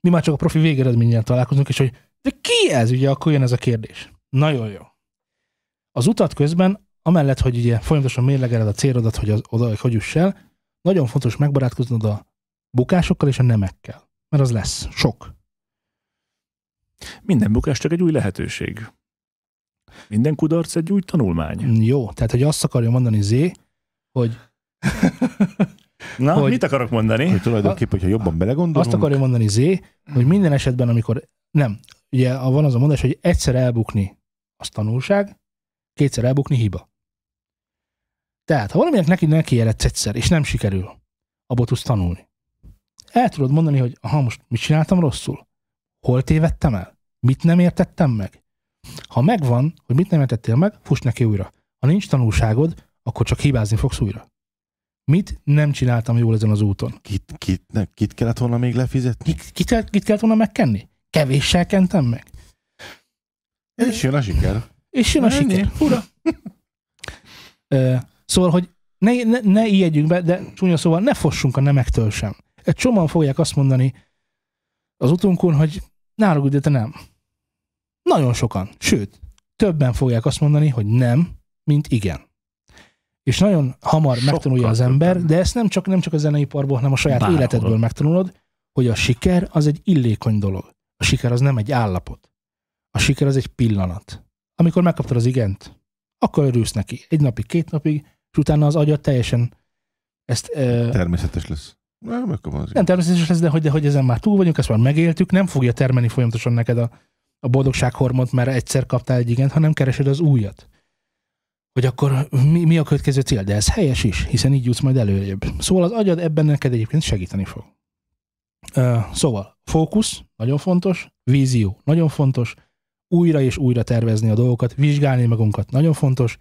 mi már csak a profi végeredménnyel találkozunk, és hogy de ki ez? Ugye akkor jön ez a kérdés. Nagyon jó. Az utat közben, amellett, hogy ugye folyamatosan mérlegeled a célodat, hogy oda hogy juss el, nagyon fontos megbarátkoznod a bukásokkal és a nemekkel. Mert az lesz. Sok. Minden bukás csak egy új lehetőség. Minden kudarc egy új tanulmány. Jó, tehát hogy azt akarja mondani Zé, hogy... Na, hogy, mit akarok mondani? Hogy tulajdonképpen, hogyha jobban belegondolunk... Azt akarja mondani Zé, hogy minden esetben, amikor... Nem, ugye van az a mondás, hogy egyszer elbukni az tanulság, kétszer elbukni hiba. Tehát, ha valaminek neki jelentsz egyszer, és nem sikerül, abból tudsz tanulni. El tudod mondani, hogy aha, most mit csináltam rosszul? Hol tévedtem el? Mit nem értettem meg? Ha megvan, hogy mit nem értettél meg, fuss neki újra. Ha nincs tanulságod, akkor csak hibázni fogsz újra. Mit nem csináltam jól ezen az úton? Kit kellett volna még lefizetni? Kit kellett volna megkenni? Kevéssel kentem meg. És jön a siker. És jön a siker. Ura. Szóval, hogy ne ijedjünk be, de csúnya szóval ne fossunk a nemektől sem. Egy csomóan fogják azt mondani az utunkon, hogy náluk, de te nem. Nagyon sokan. Sőt, többen fogják azt mondani, hogy nem, mint igen. És nagyon hamar sokkal megtanulja az ember, de ezt nem csak a zeneiparból, hanem a saját bárhol. Életedből megtanulod, hogy a siker az egy illékony dolog. A siker az nem egy állapot. A siker az egy pillanat. Amikor megkaptad az igent, akkor örülsz neki. Egy napig, két napig, és utána az agyad teljesen ezt... Természetes lesz. Nem természetesen lesz, de hogy ezen már túl vagyunk, ezt már megéltük, nem fogja termelni folyamatosan neked a boldogsághormont, mert egyszer kaptál egy igent, hanem keresed az újat. Hogy akkor mi a következő cél? De ez helyes is, hiszen így jutsz majd előrébb. Szóval az agyad ebben neked egyébként segíteni fog. Szóval fókusz, nagyon fontos, vízió, nagyon fontos, újra és újra tervezni a dolgokat, vizsgálni magunkat, nagyon fontos,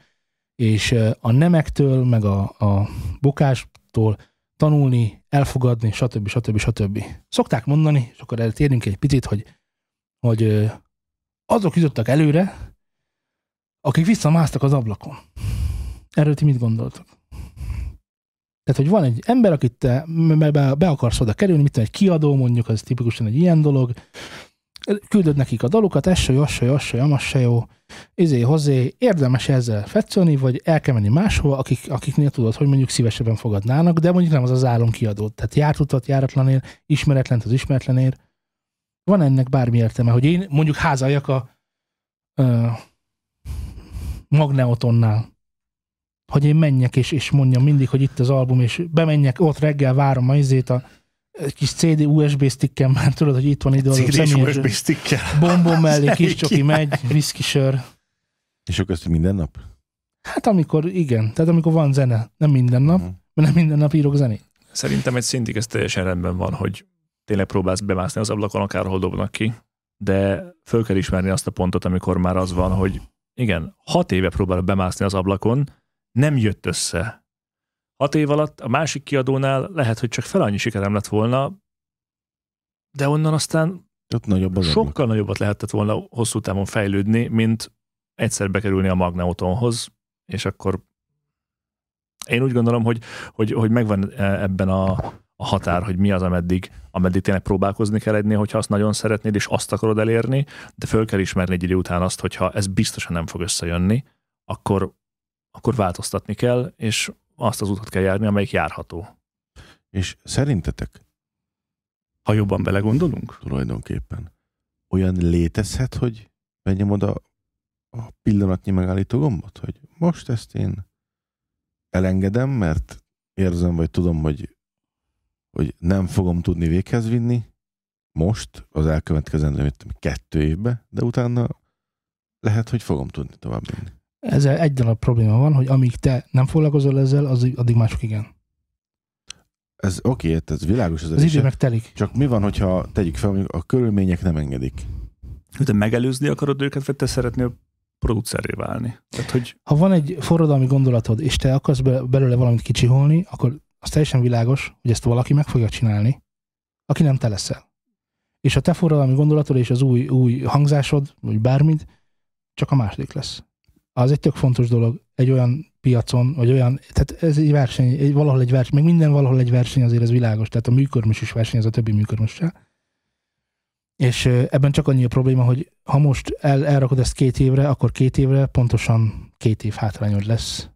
és a nemektől, meg a bukástól tanulni, elfogadni, stb. Szokták mondani, és akkor eltérünk egy picit, hogy azok jutottak előre, akik visszamásztak az ablakon. Erről ti mit gondoltok? Tehát, hogy van egy ember, akit te be akarsz oda kerülni, mit tudom, egy kiadó, mondjuk, ez tipikusan egy ilyen dolog, küldöd nekik a dalukat, ez se jó, az se jó, izé-hozzé, érdemes ezzel fetszölni, vagy el kell menni máshova, akiknél tudod, hogy mondjuk szívesebben fogadnának, de mondjuk nem az az álom kiadót. Tehát járt utat járatlanér, ismeretlent az ismeretlenér. Van ennek bármi értelme, hogy én mondjuk házaljak a Magneotonnál, hogy én menjek és mondjam mindig, hogy itt az album, és bemenjek, ott reggel várom a izét a kis CD USB stickkel, mert tudod, hogy itt van idő a személyes bombom mellé, kis csoki megy, viszkisör. És akkor ezt minden nap? Hát amikor igen, tehát amikor van zene, nem minden nap, mert nem minden nap írok zenét. Szerintem egy szintig ez teljesen rendben van, hogy tényleg próbálsz bemászni az ablakon, akárhol dobnak ki, de föl kell ismerni azt a pontot, amikor már az van, hogy igen, 6 éve próbál bemászni az ablakon, nem jött össze. 6 év alatt a másik kiadónál lehet, hogy csak fel annyi sikerem lett volna, de onnan aztán sokkal nagyobbat lehetett volna hosszú távon fejlődni, mint egyszer bekerülni a Magneotonhoz, és akkor én úgy gondolom, hogy megvan ebben a határ, hogy mi az, ameddig tényleg próbálkozni kell edni, hogyha azt nagyon szeretnéd, és azt akarod elérni, de föl kell ismerni egy idő után azt, hogyha ez biztosan nem fog összejönni, akkor változtatni kell, és azt az utat kell járni, amelyik járható. És szerintetek? Ha jobban belegondolunk? Tulajdonképpen. Olyan létezhet, hogy menjem oda a pillanatnyi megállító gombot? Hogy most ezt én elengedem, mert érzem, vagy tudom, hogy nem fogom tudni véghez vinni most, az elkövetkezendő 2 évbe, de utána lehet, hogy fogom tudni tovább vinni. Ezzel egy darab probléma van, hogy amíg te nem foglalkozol ezzel, addig mások igen. Ez oké, ez világos az idő megtelik. Csak mi van, hogyha tegyük fel, a körülmények nem engedik? Te megelőzni akarod őket, vagy te szeretnél producerré válni? Tehát, hogy... Ha van egy forradalmi gondolatod, és te akarsz belőle valamit kicsiholni, akkor az teljesen világos, hogy ezt valaki meg fogja csinálni, aki nem te leszel. És a te forradalmi gondolatod és az új hangzásod, vagy bármit, csak a második lesz. Az egy tök fontos dolog, egy olyan piacon, vagy olyan, tehát ez egy verseny, valahol egy verseny, meg minden valahol egy verseny, azért ez világos, tehát a műkörmös is versenyez a többi műkörmössel. És ebben csak annyi a probléma, hogy ha most elrakod ezt 2 évre, akkor 2 évre pontosan 2 év hátrányod lesz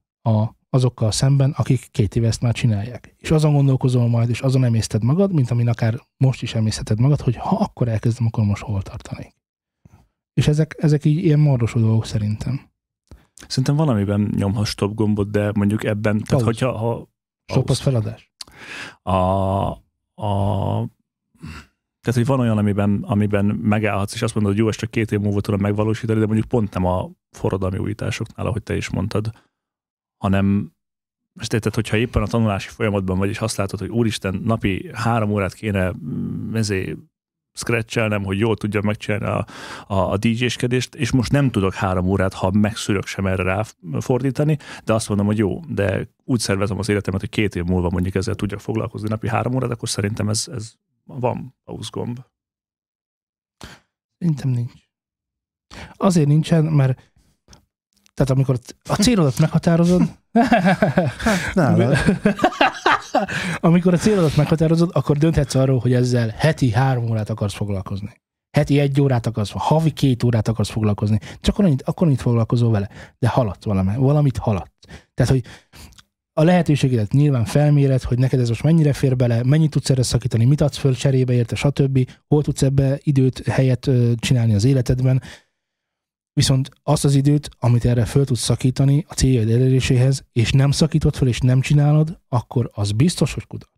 azokkal szemben, akik 2 éve ezt már csinálják. És azon gondolkozol majd, és azon emészted magad, mint amin akár most is emészheted magad, hogy ha akkor elkezdem, akkor most hol tartanék. És ezek így ilyen mardosó dolgok szerintem. Szerintem valamiben nyomhass stop gombot, de mondjuk ebben... Tehát, hogyha stop az feladás. Tehát, hogy van olyan, amiben megállhatsz, és azt mondod, hogy jó, ezt csak 2 év múlva tudom megvalósítani, de mondjuk pont nem a forradalmi újításoknál, ahogy te is mondtad, hanem, és tehát, hogyha éppen a tanulási folyamatban vagy, és azt látod, hogy úristen, napi 3 órát kéne scratchelnem, hogy jól tudjam megcsinálni a DJ-skedést, és most nem tudok 3 órát, ha megszülök sem erre ráfordítani, de azt mondom, hogy jó, de úgy szervezem az életemet, hogy 2 év múlva mondjuk ezzel tudjak foglalkozni napi 3 órát, akkor szerintem ez van pauzgomb. Szerintem nincs. Azért nincsen, mert tehát amikor a célodat meghatározod, amikor a célodat meghatározod, akkor dönthetsz arról, hogy ezzel heti 3 órát akarsz foglalkozni. Heti 1 órát akarsz, havi 2 órát akarsz foglalkozni. Csak akkor annyit foglalkozol vele. De haladsz valamit haladsz. Tehát, hogy a lehetőségedet nyilván felméred, hogy neked ez most mennyire fér bele, mennyit tudsz erre szakítani, mit adsz föl cserébe érte, stb. Hol tudsz ebbe időt, helyet csinálni az életedben. Viszont azt az időt, amit erre föl tudsz szakítani a céljaid eléréséhez, és nem szakítod föl, és nem csinálod, akkor az biztos, hogy kudarc.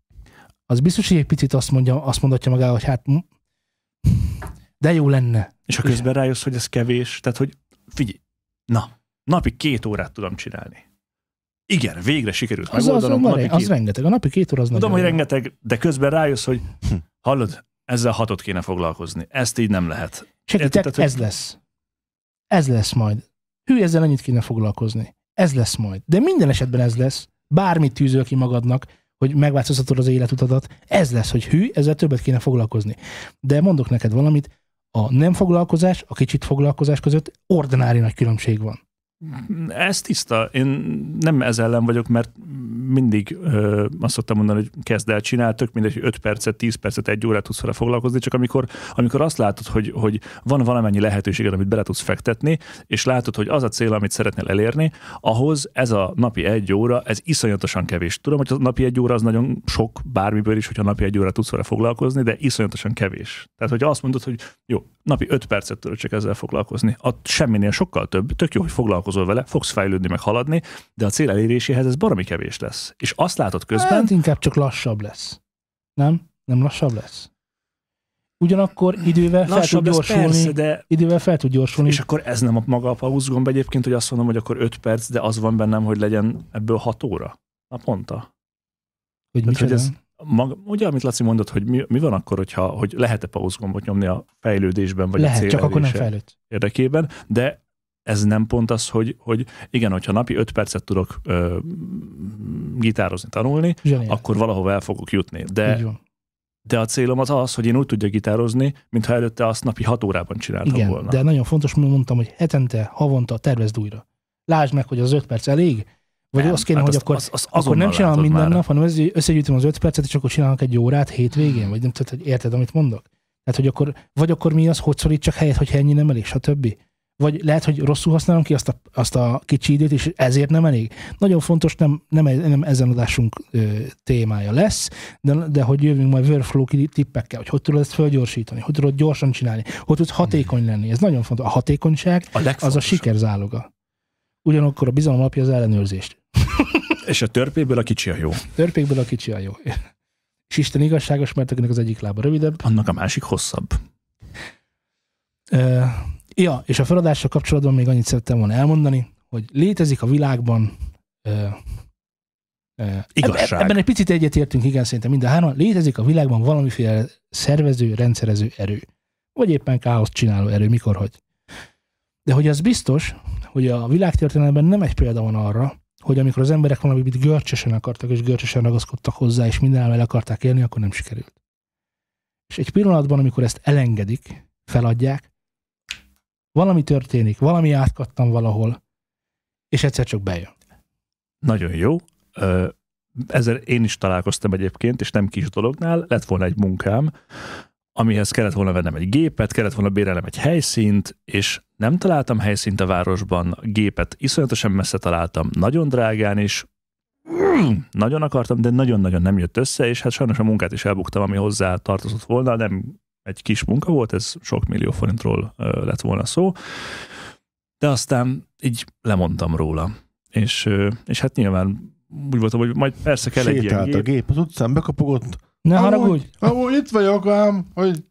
Az biztos, hogy egy picit azt mondatja magával, hogy hát de jó lenne. És ha közben rájössz, hogy ez kevés, tehát hogy figyelj, napi 2 órát tudom csinálni. Igen, végre sikerült megoldanom. Az rengeteg, a napi 2 óra az nagyon. Tudom, hogy rengeteg, de közben rájössz, hogy hallod, ezzel 6-ot kéne foglalkozni. Ezt így nem lehet. Segítek, ez lesz. Ez lesz majd. Hű, ezzel ennyit kéne foglalkozni. Ez lesz majd. De minden esetben ez lesz. Bármit tűzöl ki magadnak, hogy megváltoztatod az életutadat. Ez lesz, hogy hű, ezzel többet kéne foglalkozni. De mondok neked valamit, a nem foglalkozás, a kicsit foglalkozás között ordinári nagy különbség van. Ez tiszta. Én nem ez ellen vagyok, mert mindig azt szoktam mondani, hogy kezd el, csinál, tök mindegy, hogy 5 percet, 10 percet, 1 órát tudsz vele foglalkozni, csak amikor azt látod, hogy van valamennyi lehetőséged, amit bele tudsz fektetni, és látod, hogy az a cél, amit szeretnél elérni, ahhoz ez a napi 1 óra, ez iszonyatosan kevés. Tudom, hogy a napi 1 óra az nagyon sok bármiből is, hogyha napi 1 óra tudsz vele foglalkozni, de iszonyatosan kevés. Tehát, hogy azt mondod, hogy jó, napi 5 percet tudod csak ezzel foglalkozni. Semminél sokkal több, tök jó, hogy foglalkozol vele, fogsz fejlődni, meg haladni, de a cél eléréséhez ez baromi kevés lesz. És azt látod közben... Hát inkább csak lassabb lesz. Nem? Nem lassabb lesz? Ugyanakkor idővel fel lassabb tud gyorsulni. Persze, de... Idővel fel tud gyorsulni. És akkor ez nem a maga a pauzgomb egyébként, hogy azt mondom, hogy akkor 5 perc, de az van bennem, hogy legyen ebből 6 óra naponta. Hogy ez maga, ugye, amit Laci mondott, hogy mi van akkor, hogy lehet-e pauzgombot nyomni a fejlődésben, vagy lehet, a cél elérése érdekében, de ez nem pont az, hogy igen, hogyha napi 5 percet tudok gitározni, tanulni, zseniális, akkor valahova el fogok jutni. De a célom az, hogy én úgy tudjak gitározni, mintha előtte azt napi 6 órában csináltam igen, volna. De nagyon fontos, mert mondtam, hogy hetente, havonta tervezd újra. Lásd meg, hogy az 5 perc elég, vagy nem, azt kéne, hát hogy akkor nem csinálom minden nap, hanem összegyűjtöm az 5 percet, és akkor csinálok 1 órát hétvégén, vagy nem, tehát, hogy érted, amit mondok? Tehát, hogy akkor, vagy akkor mi az, hogy szorítsak helyet, hogy ennyi nem elég, stb. Vagy lehet, hogy rosszul használom ki azt a kicsi időt, és ezért nem elég. Nagyon fontos, nem ezen adásunk témája lesz, de hogy jövünk majd workflow tippekkel, hogy tudod ezt fölgyorsítani, hogy tudod gyorsan csinálni, hogy tudsz hatékony lenni. Ez nagyon fontos. A hatékonyság az a siker záloga. Ugyanakkor a bizalom alapja az ellenőrzést. És a törpéből a kicsi a jó. Törpékből a kicsi a jó. És Isten igazságos, mert akinek az egyik lába rövidebb. Annak a másik hosszabb. Ja, és a feladással kapcsolatban még annyit szerettem volna elmondani, hogy létezik a világban Igazság. Ebben egy picit egyetértünk, igen, szerintem mind a három. Létezik a világban valamiféle szervező, rendszerező erő. Vagy éppen káoszt csináló erő, mikor, hogy. De hogy az biztos, hogy a világtörténelemben nem egy példa van arra, hogy amikor az emberek valamit görcsösen akartak, és görcsösen ragaszkodtak hozzá, és mindenhol el akarták élni, akkor nem sikerült. És egy pillanatban, amikor ezt elengedik, feladják, valami történik, valami átkattam valahol, és egyszer csak bejön. Nagyon jó. Ezzel én is találkoztam egyébként, és nem kis dolognál, lett volna egy munkám, amihez kellett volna vennem egy gépet, kellett volna bérelnem egy helyszínt, és nem találtam helyszínt a városban, a gépet iszonyatosan messze találtam, nagyon drágán is, nagyon akartam, de nagyon-nagyon nem jött össze, és hát sajnos a munkát is elbuktam, ami hozzá tartozott volna, nem egy kis munka volt, ez sok millió forintról lett volna szó, de aztán így lemondtam róla. És hát nyilván úgy voltam, hogy majd persze kell egy ilyen gép. A gép az utcán bekapogott. Ne haragudj! Amúgy itt vagyok ám, hogy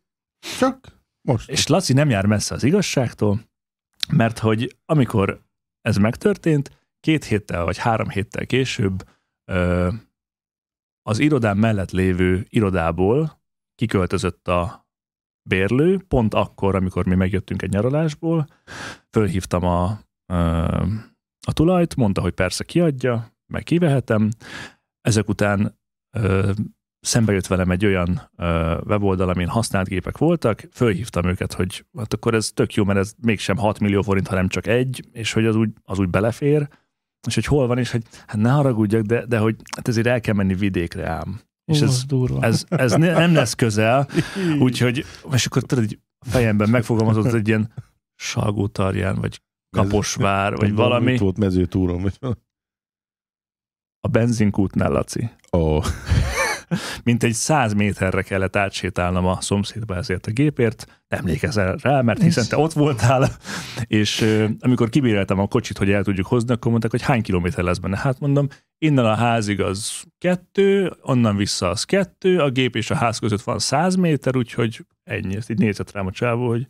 csak most. És Laci nem jár messze az igazságtól, mert hogy amikor ez megtörtént, 2 héttel vagy 3 héttel később az irodám mellett lévő irodából kiköltözött a bérlő, pont akkor, amikor mi megjöttünk egy nyaralásból, fölhívtam a tulajt, mondta, hogy persze kiadja, meg kivehetem. Ezek után szembe jött velem egy olyan weboldal, amin használt gépek voltak, fölhívtam őket, hogy hát akkor ez tök jó, mert ez mégsem 6 millió forint, hanem csak egy, és hogy az úgy belefér, és hogy hol van, és hogy hát ne haragudjak, de hogy hát ezért el kell menni vidékre ám. És ez nem lesz közel, úgyhogy, és akkor tudod, így fejemben megfogalmazott egy ilyen Salgótarján, vagy Kaposvár, vagy valami. Itt volt Mezőtúron, vagy valami. A benzinkútnál, Laci. Oh. Mint egy 100 méterre kellett átsétálnom a szomszédba ezért a gépért. Emlékezel rá, mert hiszen te ott voltál, és amikor kibéreltem a kocsit, hogy el tudjuk hozni, akkor mondták, hogy hány kilométer lesz benne. Hát mondom, innen a házig az 2, onnan vissza az 2, a gép és a ház között van 100 méter, úgyhogy ennyi. Ezt így nézett rám a csávó, hogy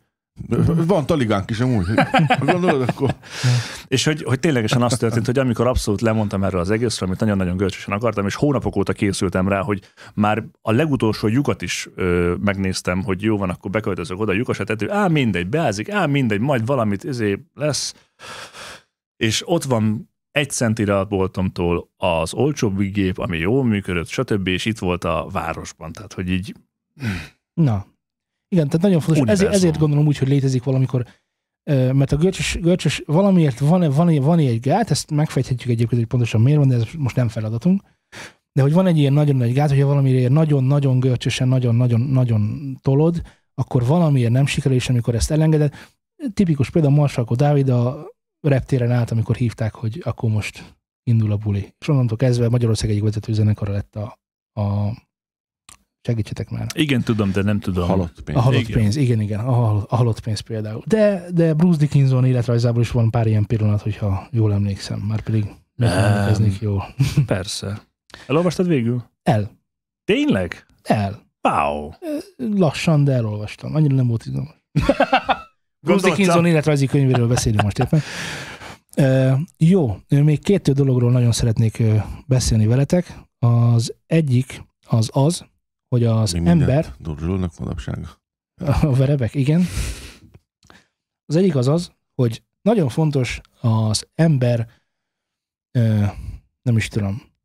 van taligánk is amúgy. És hogy ténylegesen az történt, hogy amikor abszolút lemondtam erről az egészről, amit nagyon-nagyon görcsösen akartam, és hónapok óta készültem rá, hogy már a legutolsó lyukat is megnéztem, hogy jó van, akkor beköltözök oda a lyukas a tető, á, mindegy, beázik, á, mindegy, majd valamit lesz. És ott van 1 centire a boltomtól az olcsóbb gép, ami jól működött, stb., és itt volt a városban. Tehát, hogy így... Na. Igen, tehát nagyon fontos. Ezért gondolom úgy, hogy létezik valamikor, mert a görcsös valamiért van egy gát, ezt megfejthetjük egyébként, hogy pontosan miért van, de ez most nem feladatunk, de hogy van egy ilyen nagyon nagy gát, hogyha valamiért nagyon-nagyon görcsösen, nagyon-nagyon-nagyon tolod, akkor valamiért nem sikerül, és amikor ezt elengeded. Tipikus például Marsalko Dávid a reptéren állt, amikor hívták, hogy akkor most indul a buli. És onnantól kezdve Magyarország egyik vezető zenekara lett a segítsetek már. Igen, tudom, de nem tudom. A halott pénz például. De Bruce Dickinson életrajzából is van pár ilyen pillanat, hogyha jól emlékszem. Már pedig emlékeznék jól. Persze. Elolvastad végül? El. Tényleg? El. Wow. Lassan, de elolvastam. Annyira nem volt izgalmas. Bruce Dickinson életrajzi könyvéről beszélünk most éppen. Jó, még 2 dologról nagyon szeretnék beszélni veletek. Az egyik az, hogy az ember... Durulnak manapság. A verebek, igen. Az egyik az, hogy nagyon fontos az ember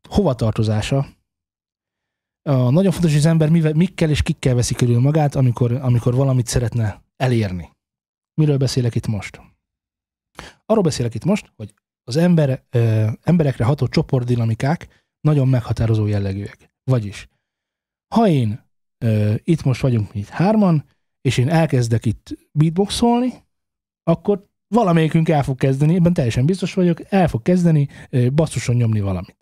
hovatartozása. Nagyon fontos, hogy az ember mikkel és kikkel veszi körül magát, amikor valamit szeretne elérni. Miről beszélek itt most? Arról beszélek itt most, hogy az emberekre ható csoportdinamikák nagyon meghatározó jellegűek. Vagyis ha én, itt most vagyunk itt 3-an, és én elkezdek itt beatboxolni, akkor valamelyikünk el fog kezdeni, ebben teljesen biztos vagyok, basszuson nyomni valamit.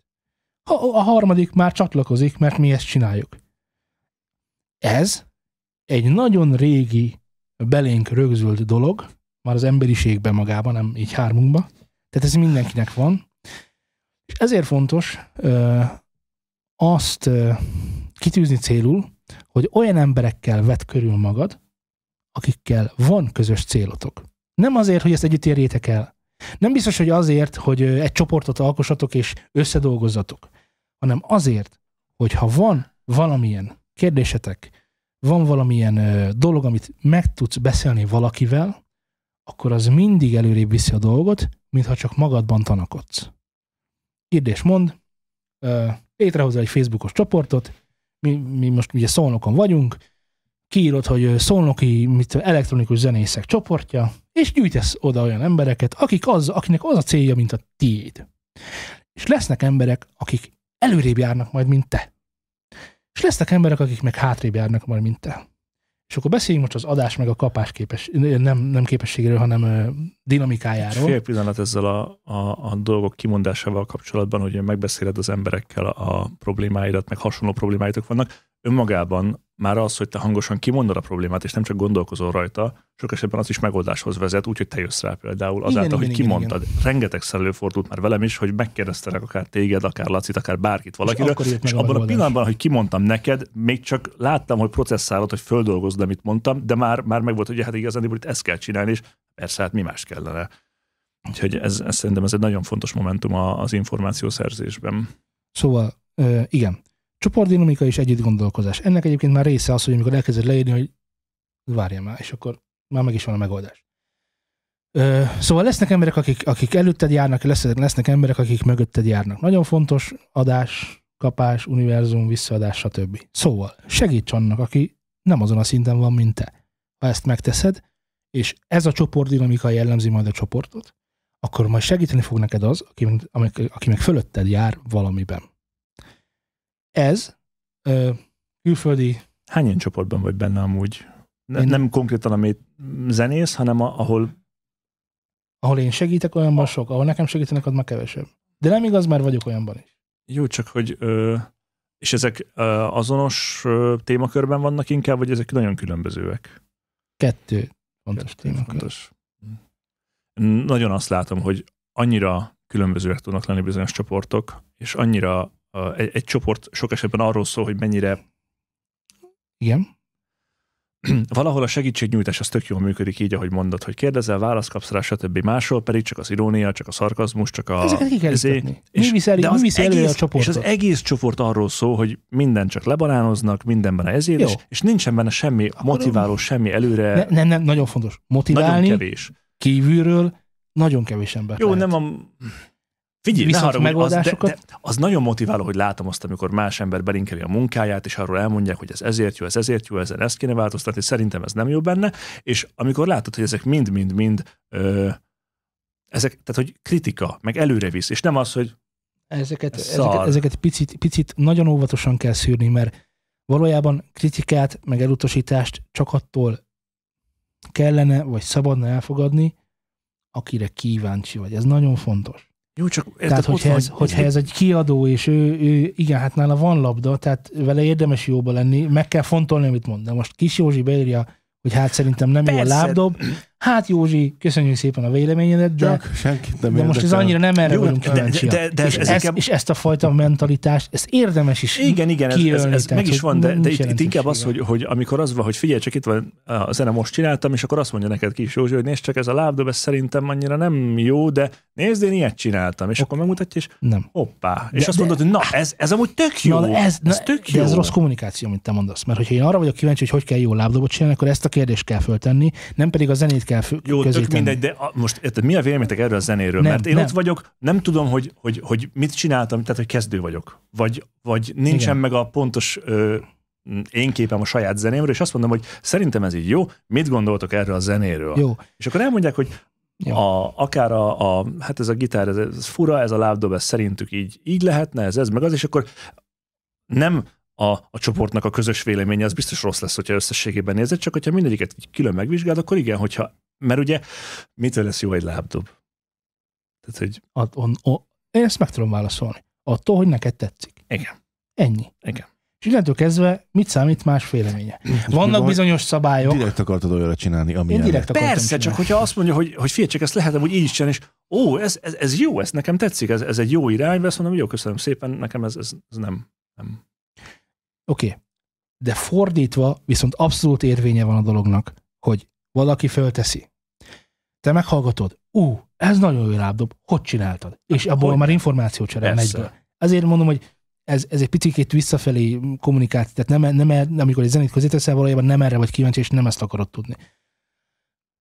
A harmadik már csatlakozik, mert mi ezt csináljuk. Ez egy nagyon régi, belénk rögzült dolog, már az emberiségben magában, nem így 3-unkban, tehát ez mindenkinek van. És ezért fontos azt... kitűzni célul, hogy olyan emberekkel vedd körül magad, akikkel van közös célotok. Nem azért, hogy ezt együtt érjétek el. Nem biztos, hogy azért, hogy egy csoportot alkossatok és összedolgozzatok, hanem azért, hogy ha van valamilyen kérdésetek, van valamilyen dolog, amit meg tudsz beszélni valakivel, akkor az mindig előrébb viszi a dolgot, mintha csak magadban tanakodsz. Írd és mondd, létrehozz egy Facebookos csoportot, mi most ugye Szolnokon vagyunk, kiírod, hogy szolnoki elektronikus zenészek csoportja, és gyűjtesz oda olyan embereket, akinek az a célja, mint a tiéd. És lesznek emberek, akik előrébb járnak majd, mint te. És lesznek emberek, akik meg hátrébb járnak majd, mint te. És akkor beszéljünk most az adás meg a kapás nem képességéről, hanem dinamikájáról. Fél pillanat ezzel a dolgok kimondásával kapcsolatban, hogy megbeszéled az emberekkel a problémáidat, meg hasonló problémáitok vannak. Önmagában már az, hogy te hangosan kimondod a problémát, és nem csak gondolkozol rajta, sok esetben az is megoldáshoz vezet, úgyhogy te jössz rá például azáltal, hogy kimondtad. Rengetegszer előfordult már velem is, hogy megkérdeztelek akár téged, akár Lacit, akár bárkit valakiről, és abban a pillanatban, hogy kimondtam neked, még csak láttam, hogy processzálod, hogy földolgozd, amit mondtam, de már megvolt, hogy hát igazán, hogy itt ezt kell csinálni, és persze, hát mi más kellene. Úgyhogy ez szerintem ez egy nagyon fontos momentum az információszerzésben. Szóval, igen. Csoportdinamika és együtt gondolkozás. Ennek egyébként már része az, hogy amikor elkezded leírni, hogy várjál már, és akkor már meg is van a megoldás. Szóval lesznek emberek, akik előtted járnak, lesznek emberek, akik mögötted járnak. Nagyon fontos adás, kapás, univerzum, visszaadás, stb. Szóval segíts annak, aki nem azon a szinten van, mint te. Ha ezt megteszed, és ez a csoportdinamika jellemzi majd a csoportot, akkor majd segíteni fog neked az, aki meg fölötted jár valamiben. Ez külföldi... Hány ilyen csoportban vagy benne amúgy? Nem konkrétan, ami zenész, hanem ahol... Ahol én segítek, olyanban sok. Ahol nekem segítenek, az már kevesebb. De nem igaz, mert vagyok olyanban is. Jó, csak hogy... és ezek azonos témakörben vannak inkább, vagy ezek nagyon különbözőek? Kettő fontos témakör. Nagyon azt látom, hogy annyira különbözőek tudnak lenni bizonyos csoportok, és annyira egy csoport sok esetben arról szól, hogy mennyire... Igen. Valahol a segítségnyújtás az tök jól működik így, ahogy mondod, hogy kérdezel, választ kapsz rá, stb. Máshol pedig csak az irónia, csak a szarkazmus, csak a... Ezeket ki kell ütetni. Mi visz elő a csoportot? És az egész csoport arról szól, hogy minden csak lebanánoznak, mindenben ezért, és nincsen benne semmi motiváló, semmi előre... Nem, nagyon fontos. Motiválni nagyon kevés. Kívülről nagyon kevés ember. Jó, lehet. Figyelj, az nagyon motiváló, hogy látom azt, amikor más ember belinkeli a munkáját, és arról elmondják, hogy ez ezért jó, ezen ezt kéne változtatni, szerintem ez nem jó benne, és amikor látod, hogy ezek mind, tehát hogy kritika, meg előre visz, és nem az, hogy ezeket picit nagyon óvatosan kell szűrni, mert valójában kritikát, meg elutasítást csak attól kellene, vagy szabadna elfogadni, akire kíváncsi vagy. Ez nagyon fontos. Jó, csak tehát, hogyha ez egy kiadó, és ő igen, hát nála van labda, tehát vele érdemes jóba lenni, meg kell fontolni, amit mond. De most Kis Józsi beírja, hogy hát szerintem nem persze. Jó a lábdob. Hát Józsi, köszönjük szépen a véleményedet, de most ez annyira nem erre vagyunk kíváncsiak. És ezt a fajta mentalitást, ezt érdemes is kijölni. Igen, ez meg is van, de itt inkább az, hogy amikor az van, hogy figyelj, csak itt van a zene, most csináltam, és akkor azt mondja neked Kis Józsi, hogy nézd csak, ez a lábdob, ez szerintem annyira nem jó, de nézd, én ilyet csináltam, és akkor megmutatja, és hoppá. És azt mondod, hogy na, ez amúgy tök jó. De ez rossz kommunikáció, amit te mondasz. Mert hogyha én arra vagyok kíváncsi, hogy kell jó lábdobot csinálni, akkor ezt a kérdést kell föltenni, nem pedig a zenét jó, tök mindegy, de most mi a véleményetek erről a zenéről? Mert én ott vagyok, nem tudom, hogy mit csináltam, tehát hogy kezdő vagyok. Vagy nincsen meg a pontos én képem a saját zenémről, és azt mondom, hogy szerintem ez így jó, mit gondoltok erről a zenéről? Jó. És akkor elmondják, hogy hát ez a gitár, ez fura, ez a lábdob, ez szerintük így lehetne, ez meg az, és akkor nem... A csoportnak a közös véleménye, az biztos rossz lesz, hogyha összességében nézed, csak hogyha mindegyiket külön megvizsgálod, akkor igen, mert ugye mitől lesz jó egy lábdob? Tehát, hogy... Én ezt meg tudom válaszolni. Attól, hogy neked tetszik. Igen. Ennyi. Igen. És innentől kezdve mit számít más véleménye? Vannak bizonyos szabályok. Direkt akartad olyat csinálni, amilyen. Persze, csak hogyha azt mondja, hogy figyelj, csak ezt lehetem úgy így is csinálni, és ez jó, ez nekem tetszik, ez egy jó irány, azt mondom, jó, köszönöm szépen, nekem ez nem. Oké, de fordítva viszont abszolút érvénye van a dolognak, hogy valaki fölteszi. Te meghallgatod, ez nagyon jó lábdob, hogy csináltad? És abból már információcsere megy be. Ezért mondom, hogy ez egy picit visszafelé kommunikáció, tehát nem amikor egy zenét közé teszel, valójában nem erre vagy kíváncsi, és nem ezt akarod tudni.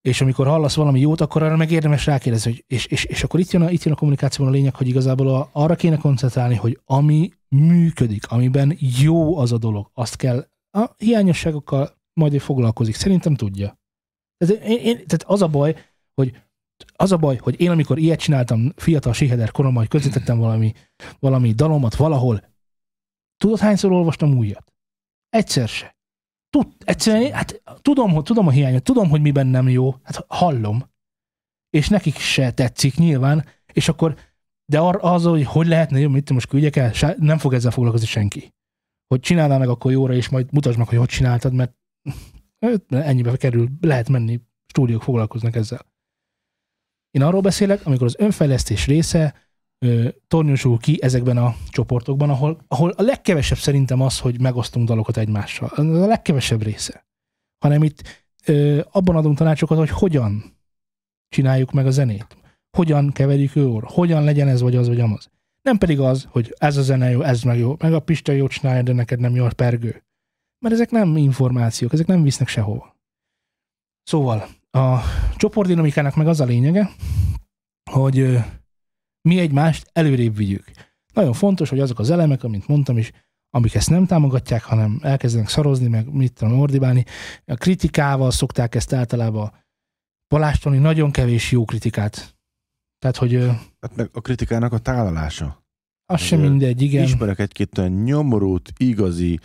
És amikor hallasz valami jót, akkor arra meg érdemes rákérdezni, hogy és akkor itt jön a kommunikációban a lényeg, hogy igazából arra kéne koncentrálni, hogy ami működik, amiben jó az a dolog, azt kell, a hiányosságokkal majd ő foglalkozik. Szerintem tudja. Tehát az a baj, hogy én amikor ilyet csináltam fiatal síheder koromban, hogy közvetítettem valami dalomat valahol, tudod hányszor olvastam újat? Egyszer se. Egyszerűen, hát tudom a hiányot, tudom, hogy miben nem jó, hát hallom, és nekik se tetszik nyilván, és akkor, de az, hogy lehetne jó, mit most küldjek el, nem fog ezzel foglalkozni senki. Hogy csinálnál meg akkor jóra, és majd mutasd meg, hogy csináltad, mert ennyibe kerül, lehet menni, stúdiók foglalkoznak ezzel. Én arról beszélek, amikor az önfejlesztés része tornyosul ki ezekben a csoportokban, ahol a legkevesebb szerintem az, hogy megosztunk dalokat egymással. A legkevesebb része. Hanem itt abban adunk tanácsokat, hogy hogyan csináljuk meg a zenét. Hogyan keverjük jóra. Hogyan legyen ez vagy az vagy amaz. Nem pedig az, hogy ez a zene jó, ez meg jó, meg a Pista jó csinálja, de neked nem jó, pergő. Mert ezek nem információk, ezek nem visznek sehova. Szóval a csoportdinamikának meg az a lényege, hogy mi egymást előrébb vigyük. Nagyon fontos, hogy azok az elemek, amint mondtam is, amik ezt nem támogatják, hanem elkezdenek szarozni, meg mit tudom, ordibálni. A kritikával szokták ezt általában palástolni, nagyon kevés jó kritikát. Tehát, hogy... Hát meg a kritikának a tálalása. Az sem mindegy, igen. Ismerek egy-két olyan nyomorút, igazi,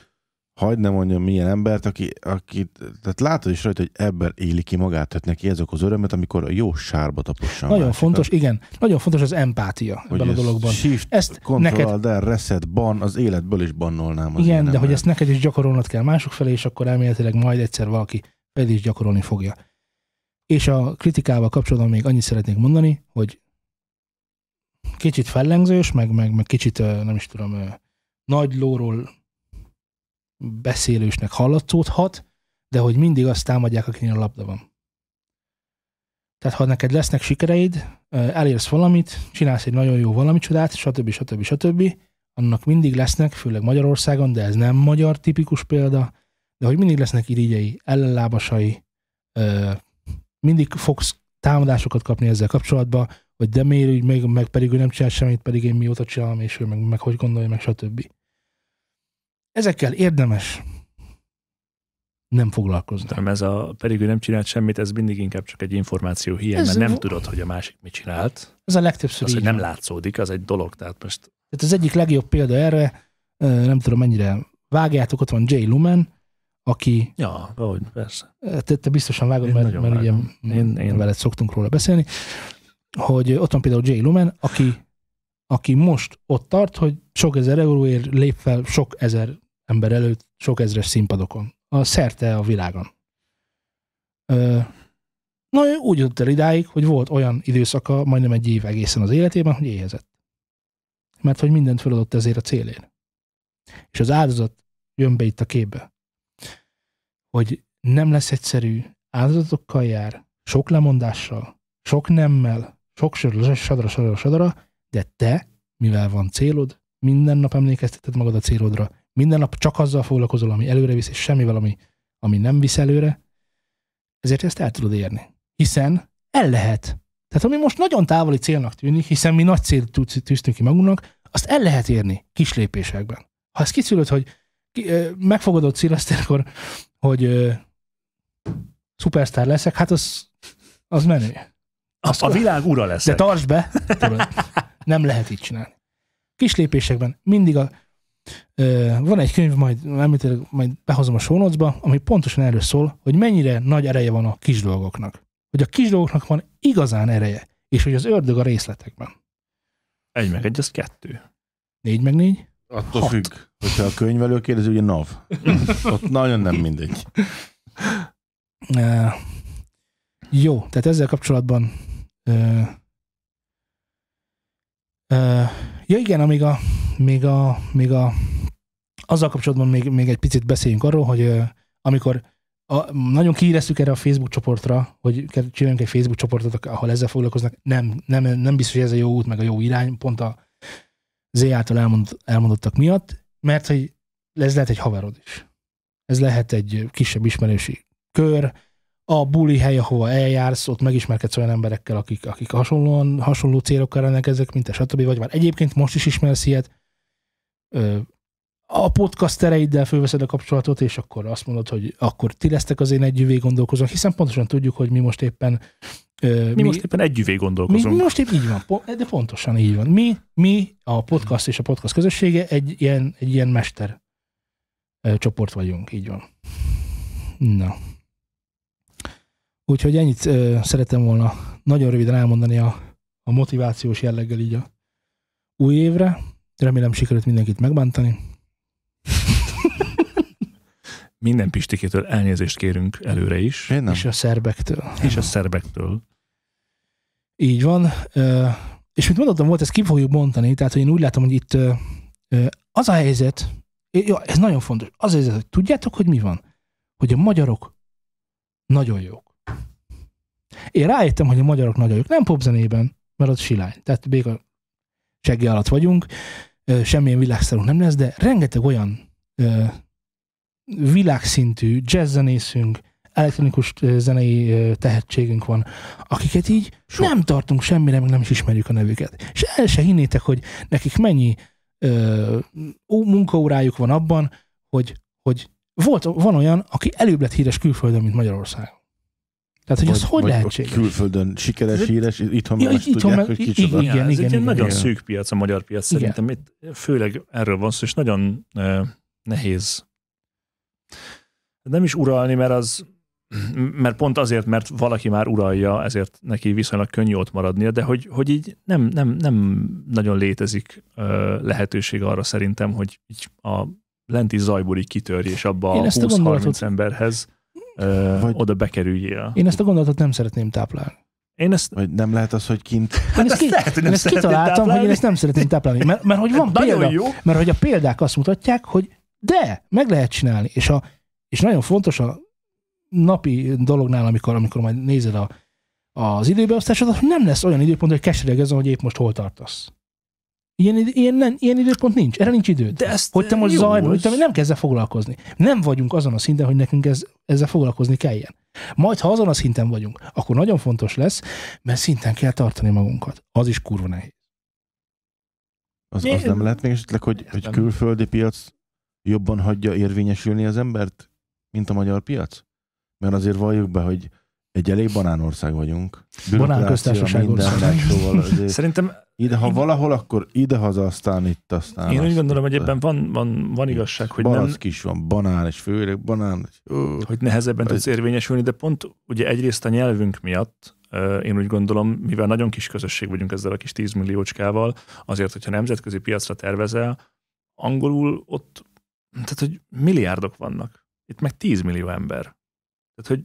hagyd ne mondjam milyen embert, aki tehát látod is rajta, hogy ebben éli ki magát, tehát neki ez okoz örömet, amikor a jó sárba tapossan. Nagyon fontos, igen. Nagyon fontos az empátia ebben a dologban. Shift, control, de reset, ban, az életből is bannolnám. Igen, de hogy ezt neked is gyakorolnod kell mások felé, és akkor elméletileg majd egyszer valaki fel is gyakorolni fogja. És a kritikával kapcsolatban még annyit szeretnék mondani, hogy kicsit fellengzős, meg kicsit, nem is tudom, nagy lóról beszélősnek hallatszódhat, de hogy mindig azt támadják, akinél a labda van. Tehát ha neked lesznek sikereid, elérsz valamit, csinálsz egy nagyon jó valamicsodát, stb. Annak mindig lesznek, főleg Magyarországon, de ez nem magyar tipikus példa, de hogy mindig lesznek irigyei, ellenlábasai, mindig fogsz támadásokat kapni ezzel kapcsolatban, hogy de miért, úgy meg pedig ő nem csinál semmit, pedig én mióta csinálom, és ő meg hogy gondolja, meg stb. Ezekkel érdemes nem foglalkozni. Nem, ez pedig ő nem csinált semmit, ez mindig inkább csak egy információ hiány, mert nem tudod, hogy a másik mit csinált. Ez a legtöbbször az, hogy nem látszódik, az egy dolog. Tehát most... Tehát az egyik legjobb példa erre, nem tudom mennyire vágjátok, ott van Jay Lumen, aki... Ja, ahogy, persze. Te biztosan vágod, mert ugye veled szoktunk róla beszélni, hogy ott van például Jay Lumen, aki most ott tart, hogy sok ezer euróért lép fel sok ezer ember előtt, sok ezres színpadokon. Szerte a világon. Na, ő úgy jutott el idáig, hogy volt olyan időszaka, majdnem egy év egészen az életében, hogy éhezett. Mert hogy mindent feladott ezért a célért. És az áldozat jön be itt a képbe. Hogy nem lesz egyszerű, áldozatokkal jár, sok lemondással, sok nemmel, sok sadra, de te, mivel van célod, minden nap emlékezteted magad a célodra, minden nap csak azzal foglalkozol, ami előre visz, és semmivel, ami nem visz előre, ezért ezt el tudod érni. Hiszen el lehet. Tehát ami most nagyon távoli célnak tűnik, hiszen mi nagy célt tűztünk ki magunknak, azt el lehet érni kis lépésekben. Ha ezt kiszülöd, hogy megfogadod célaztál, akkor, hogy szupersztár leszek, hát az menő. A világ ura leszek. De tartsd be! Tudod. Nem lehet így csinálni. Kis lépésekben mindig van egy könyv, majd behozom a show notes-ba, ami pontosan erről szól, hogy mennyire nagy ereje van a kis dolgoknak. Hogy a kis dolgoknak van igazán ereje, és hogy az ördög a részletekben. 1 meg 1, az 2. 4 meg 4? Attól 6. Függ, hogyha a könyvelő kérdezi, ugye NAV. Ott nagyon nem mindegy. Jó, tehát ezzel kapcsolatban ja igen, még azzal kapcsolatban még egy picit beszéljünk arról, hogy amikor nagyon kiíreztük erre a Facebook csoportra, hogy csináljunk egy Facebook csoportot, ahol ezzel foglalkoznak, nem biztos, hogy ez a jó út, meg a jó irány, pont a Z által elmondottak miatt, mert hogy ez lehet egy haverod is. Ez lehet egy kisebb ismerősi kör, a buli hely, ahova eljársz, ott megismerkedsz olyan emberekkel, akik hasonló célokkal rendelkeznek, mint te, stb. Vagy már egyébként most is ismersz ilyet. A podcastereiddel fölveszed a kapcsolatot, és akkor azt mondod, hogy akkor ti lesztek az én együvé gondolkozom, hiszen pontosan tudjuk, hogy mi most éppen... Mi most éppen együvé gondolkozunk. Mi most éppen így van, de pontosan így van. Mi a podcast és a podcast közössége egy ilyen mester csoport vagyunk, így van. Na. Úgyhogy ennyit szeretem volna nagyon röviden elmondani a motivációs jelleggel így a új évre. Remélem sikerült mindenkit megbántani. Minden Pistikétől elnézést kérünk előre is. És a szerbektől. Így van. És mint mondottam volt, ezt ki fogjuk bontani, tehát hogy én úgy látom, hogy itt az a helyzet, ez nagyon fontos, az a helyzet, hogy tudjátok, hogy mi van? Hogy a magyarok nagyon jók. Én rájöttem, hogy a magyarok nagyon jók. Nem popzenében, mert ott silány. Tehát béka seggé alatt vagyunk, semmilyen világsztárunk nem lesz, de rengeteg olyan világszintű jazzzenészünk, elektronikus zenei tehetségünk van, akiket így nem tartunk semmire, meg nem is ismerjük a nevüket. És el se hinnétek, hogy nekik mennyi munkaórájuk van abban, hogy van olyan, aki előbb lett híres külföldön, mint Magyarországon. Tehát, hogy az hogy lehetséges? Külföldön sikeres, híres, itthon már tudják, hogy kicsoda. Igen, nagyon szűk piac a magyar piac, szerintem. Főleg erről van szó, és nagyon nehéz. Nem is uralni, mert pont azért, mert valaki már uralja, ezért neki viszonylag könnyű ott maradnia, de hogy így nem nagyon létezik lehetőség arra szerintem, hogy így a lenti zajból így kitörj, és abba a 20-30 emberhez oda bekerüljél. Én ezt a gondolatot nem szeretném táplálni. Vagy nem lehet az, hogy kint... Én ezt kitaláltam, hogy én ezt nem szeretném táplálni, mert hogy van példa, mert hogy a példák azt mutatják, hogy de, meg lehet csinálni. És nagyon fontos a napi dolognál, amikor majd nézed az időbeosztásodat, hogy nem lesz olyan időpont, hogy kesereg azon, hogy épp most hol tartasz. Ilyen időpont nincs, erre nincs időd. De ezt hogy te most zajban, hogy te nem kezd el foglalkozni. Nem vagyunk azon a szinten, hogy nekünk ezzel foglalkozni kelljen. Majd, ha azon a szinten vagyunk, akkor nagyon fontos lesz, mert szinten kell tartani magunkat. Az is kurva nehéz. Az nem lehet még esetleg, hogy külföldi piac jobban hagyja érvényesülni az embert, mint a magyar piac? Mert azért valljuk be, hogy egy elég banánország vagyunk. Banánköztársaság ország. Szerintem ide, ha valahol, akkor idehaza, aztán. Én úgy gondolom, hogy ebben van igazság, hogy nem... Balack is van, banán, és főleg banán. Hogy nehezebben tudsz érvényesülni, de pont ugye egyrészt a nyelvünk miatt, én úgy gondolom, mivel nagyon kis közösség vagyunk ezzel a kis 10 milliócskával, azért, hogyha nemzetközi piacra tervezel, angolul ott, tehát hogy milliárdok vannak. Itt meg 10 millió ember. Tehát, hogy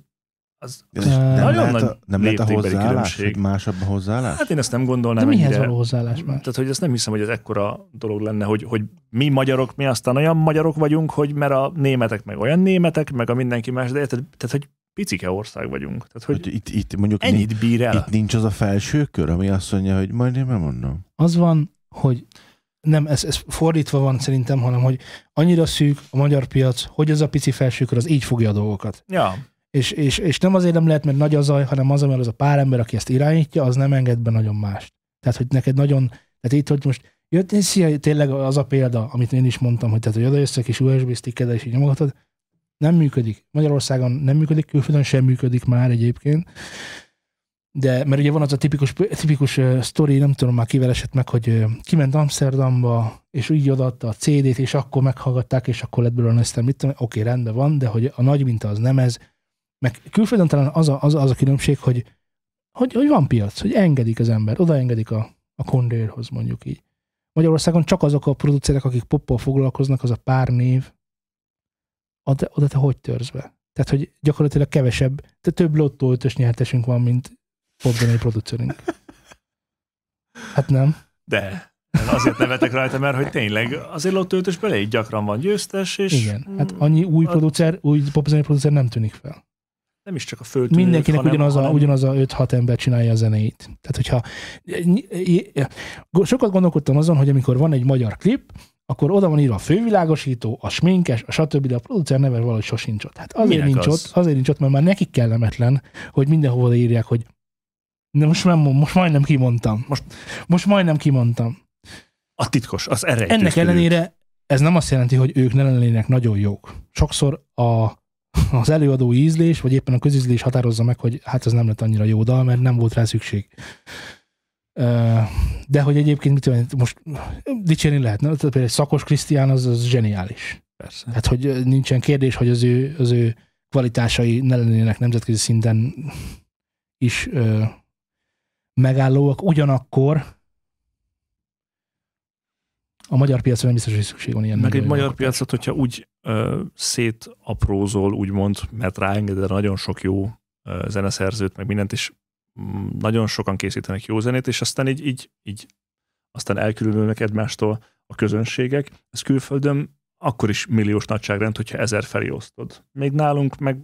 az nagyon nagy léptékbeli különbség. Másabb a hozzáállás? Hát én ezt nem gondolnám. De mihez való hozzáállás már? Tehát, hogy ezt nem hiszem, hogy ez ekkora dolog lenne, hogy mi magyarok, mi aztán olyan magyarok vagyunk, hogy mert a németek meg olyan németek, meg a mindenki más, de tehát hogy picike ország vagyunk. Tehát, hogy itt mondjuk ennyit bír el. Itt nincs az a felső kör, ami azt mondja, hogy majd én megmondom. Az van, hogy nem, ez fordítva van szerintem, hanem hogy annyira szűk a magyar piac, hogy az a pici felsőkör, az így fogja a dolgokat. Ja. És nem azért nem lehet, mert nagy a zaj, hanem az, mert az a pár ember, aki ezt irányítja, az nem enged be nagyon mást. Tehát, hogy neked nagyon, tehát itt, hogy most jött, szia, tényleg az a példa, amit én is mondtam, hogy tehát, hogy odajössz egy kis USB stickedre, és így nyomogatod, nem működik. Magyarországon nem működik, külföldön sem működik már egyébként. De, mert ugye van az a tipikus sztori, nem tudom már kivel esett meg, hogy kiment Amsterdamba, és úgy odaadta a CD-t, és akkor meghallgatták, és akkor lett belőle aztán mit tudom, oké, rendben van, de hogy a nagy minta az nem ez. Meg külföldön talán az a különbség, hogy van piac, hogy engedik az ember, odaengedik a kondérhoz mondjuk így. Magyarországon csak azok a producerek, akik poppal foglalkoznak, az a pár név, oda te hogy törsz be? Tehát, hogy gyakorlatilag kevesebb, te több lottó 5-ös nyertesünk van, mint popzenei producerünk. Hát nem. De azért nevetek rajta, mert hogy tényleg azért lottó 5-ös belé gyakran van győztes, és... Igen, hát annyi új popzenei producer nem tűnik fel. nem is csak a földtűnők, mindenkinek ugyanaz a 5-6 ember csinálja a zeneit. Tehát, hogyha... Sokat gondolkodtam azon, hogy amikor van egy magyar klip, akkor oda van írva a fővilágosító, a sminkes, a stb., de a producer neve valahogy sosincs ott. Hát azért nincs ott, mert már nekik kellemetlen, hogy mindenhova írják, hogy de most majdnem kimondtam. A titkos, az erre. Ennek ellenére ez nem azt jelenti, hogy ők ne lennének nagyon jók. Sokszor az előadó ízlés, vagy éppen a közízlés határozza meg, hogy hát ez nem lett annyira jó dal, mert nem volt rá szükség. De hogy egyébként most dicsérni lehet, nem? Például egy Szakos Krisztián az zseniális. Persze. Hát, hogy nincsen kérdés, hogy az ő kvalitásai ne lennének nemzetközi szinten is megállóak. Ugyanakkor a magyar piacra nem biztos, hogy szükség van ilyen. Meg egy magyar piacot, hogyha úgy szétaprózol, úgymond, mert ráengeded nagyon sok jó zeneszerzőt, meg mindent is, nagyon sokan készítenek jó zenét, és aztán így aztán elkülönülnek egymástól a közönségek. Ez külföldön akkor is milliós nagyságrend, hogyha 1000 felé osztod. Még nálunk meg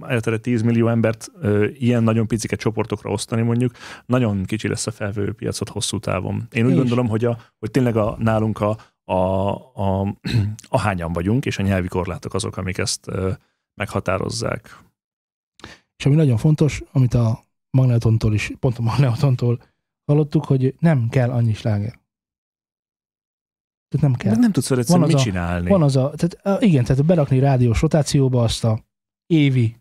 eltere 10 millió embert ilyen nagyon picike csoportokra osztani mondjuk, nagyon kicsi lesz a felvevő piacot hosszú távon. Én úgy gondolom, hogy tényleg nálunk a hányan vagyunk, és a nyelvi korlátok azok, amik ezt meghatározzák. És ami nagyon fontos, amit a Magneotontól is, pont a Magneotontól hallottuk, hogy nem kell annyi sláger. Tehát nem kell. De nem tudsz vele mit csinálni. Van az tehát berakni rádiós rotációba azt a évi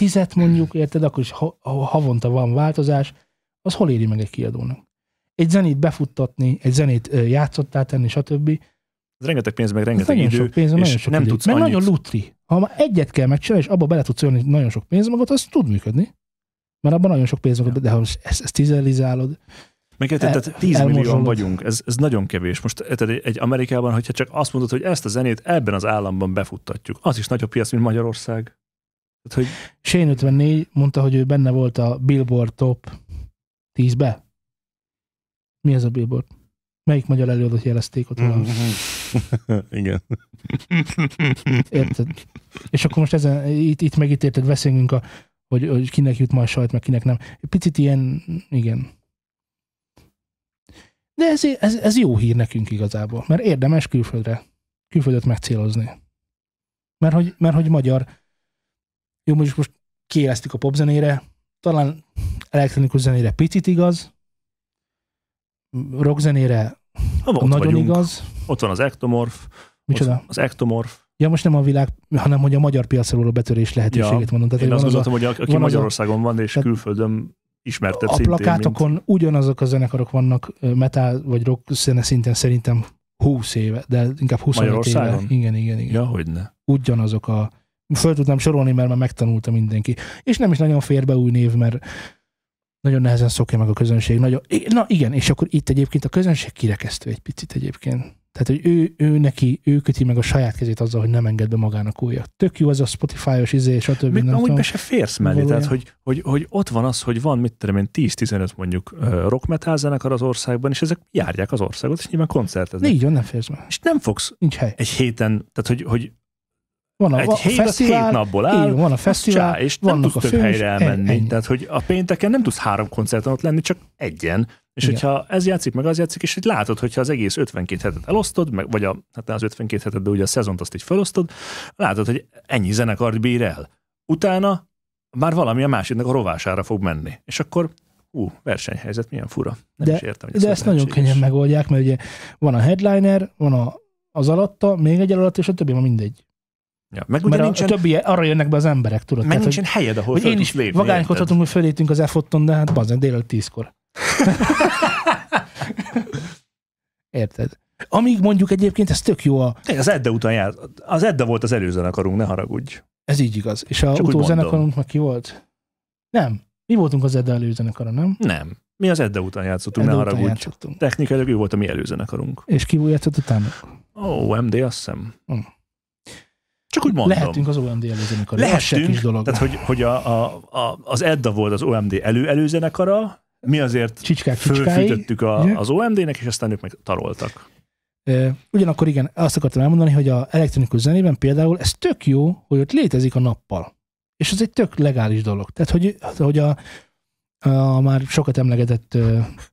10-et mondjuk, érted, akkor is havonta van változás, az hol éri meg egy kiadónak? Egy zenét befuttatni, egy zenét játszottá tenni, stb. Ez rengeteg pénz, meg rengeteg idő, pénz, és nem tudsz annyit. Meg nagyon lutri. Ha már egyet kell megcsinálni, és abba bele tudsz ölni nagyon sok pénzmagot, az tud működni. Mert abban nagyon sok pénz, de ha ezt tizelizálod. Tehát 10 millióan vagyunk, ez nagyon kevés. Most egy Amerikában, hogyha csak azt mondod, hogy ezt a zenét ebben az államban befuttatjuk, az is nagy a piac, mint Magyarország. Tehát, hogy... Shane 54 mondta, hogy ő benne volt a Billboard Top 10-be. Mi ez a Billboard? Melyik magyar előadót jelezték ott valami? Igen. Érted? És akkor most itt megítérted, veszélünk hogy kinek jut majd sajt, meg kinek nem. Picit ilyen, igen. De ez jó hír nekünk igazából, mert érdemes külföldöt megcélozni. Mert hogy magyar, jó, most kiélesztik a popzenére, talán elektronikus zenére picit igaz, rockzenére nagyon igaz. Ott van az Ektomorf. Micsoda? Az Ektomorf. Ja, most nem a világ, hanem hogy a magyar piacról a betörés lehetőségét mondom. Tehát én azt gondoltam, hogy aki Magyarországon van és külföldön ismertebb szintén. A plakátokon ugyanazok a zenekarok vannak, metal vagy rock zene szinten szerintem 20 éve, de inkább 25 éve. Igen. Ja, hogyne. Ugyanazok a... Föl tudnám sorolni, mert már megtanulta mindenki. És nem is nagyon fér be új név, mert nagyon nehezen szokja meg a közönség. Na igen, és akkor itt egyébként a közönség kirekesztő egy picit egyébként. Tehát, hogy ő köti meg a saját kezét azzal, hogy nem enged be magának újat. Tök jó az a Spotify-os izé, stb. Még amúgy be se férsz mellé, tehát, hogy ott van az, hogy van, mit tudom én, 10-15 mondjuk rock metal zenekar az országban, és ezek járják az országot, és nyilván koncerteznek. Így van, nem férsz meg. És nem fogsz egy héten, tehát, hogy egy hét napból áll, van a fesztivál, és nem tudsz több helyre elmenni. Tehát, hogy a pénteken nem tudsz 3 koncerten ott lenni, csak egyen. És igen. Hogyha ez játszik, meg az játszik, és így látod, hogyha az egész 52 hetet elosztod, meg, vagy hát az 52 hetet, de ugye a szezont azt így felosztod, látod, hogy ennyi zenekart bír el. Utána már valami a másiknak a rovására fog menni. És akkor, versenyhelyzet, milyen fura. Nem is értem, de ezt nagyon könnyen megoldják, mert ugye van a headliner, van az alatta, még egy alatt, és a többi ma mindegy. Ja, meg ugye nincsen, a többi arra jönnek be az emberek, tudod. Meg tehát, nincsen helyed, ahol föl tudsz lépni. Vagánykodhatunk, hogy fölétünk az F-otton, de hát bazen, délelőtt 10-kor. Érted? Amíg mondjuk egyébként ez tök jó az Edda után járt. Az Edda volt az előzenekarunk, ne haragudj. Ez így igaz. És a utózenekarunk meg ki volt? Nem. Mi voltunk az Edda előzenekara, nem? Nem. Mi az Edda után játszottunk, Edda ne haragudj. Játszottunk. Technikailag ő volt a mi előzenekarunk. És ki volt játszott utána? OMD, azt hiszem. Csak úgy mondom. Lehetünk az OMD előzenekara. Lehetünk. Kis dolog. Tehát, hogy az Edda volt az OMD előzenekara, mi azért fölfűtöttük az OMD-nek, és aztán ők meg taroltak. Ugyanakkor igen, azt akartam elmondani, hogy az elektronikus zenében például ez tök jó, hogy ott létezik a nappal. És ez egy tök legális dolog. Tehát, hogy a már sokat emlegetett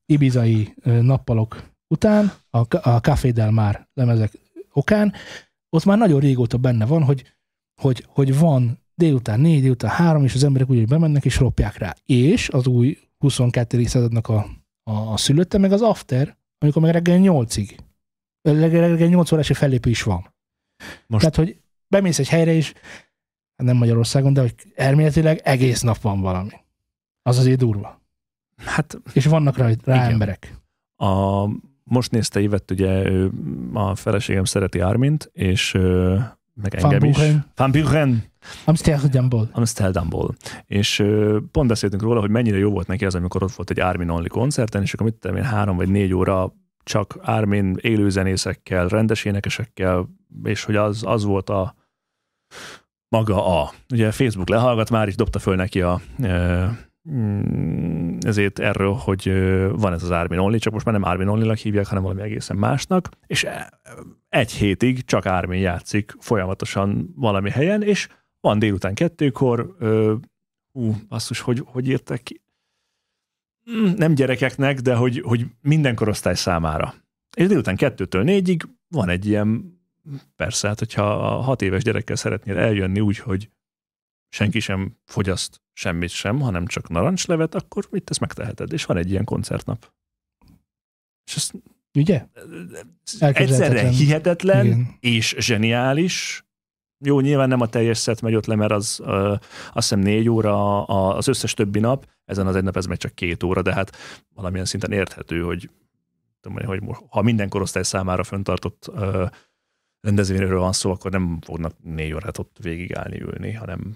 ibizai nappalok után, a Café Del Mar lemezek okán, ott már nagyon régóta benne van, hogy van délután 4, délután 3, és az emberek úgy, hogy bemennek és lopják rá. És az új 22. századnak a szülötte, meg az after, amikor meg reggel 8-ig. Reggel 8 órási fellépő is van. Most. Tehát, hogy bemész egy helyre is, nem Magyarországon, de hogy elméletileg egész nap van valami. Az azért durva. Hát, és vannak rá igen. emberek. Most nézte Ivett, ugye a feleségem szereti Armint, és meg engem is. Van Buren. Amsterdamból. És pont beszéltünk róla, hogy mennyire jó volt neki az, amikor ott volt egy Armin Only koncerten, és akkor mit tudom én, 3 vagy 4 óra csak Armin élőzenészekkel, rendes énekesekkel, és hogy az volt a maga a. Ugye Facebook lehallgat már, és dobta föl neki ezért erről, hogy van ez az Armin Only, csak most már nem Armin Only-nak hívják, hanem valami egészen másnak, és egy hétig csak Armin játszik folyamatosan valami helyen, és van délután 2-kor, basszus, hogy írták ki? Nem gyerekeknek, de hogy minden korosztály számára. És délután 2-től 4-ig van egy ilyen, persze, hát hogyha a 6 éves gyerekkel szeretnél eljönni úgy, hogy senki sem fogyaszt semmit sem, hanem csak narancslevet, akkor mit ezt megteheted? És van egy ilyen koncertnap. És ezt ugye? Egyszerre hihetetlen, igen. És zseniális. Jó, nyilván nem a teljes szett megy ott le, mert az azt hiszem 4 óra az összes többi nap, ezen az egy nap ez meg csak 2 óra, de hát valamilyen szinten érthető, hogy, tudom, hogy ha minden korosztály számára föntartott rendezvényről van szó, akkor nem fognak 4 órát ott végigállni, ülni, hanem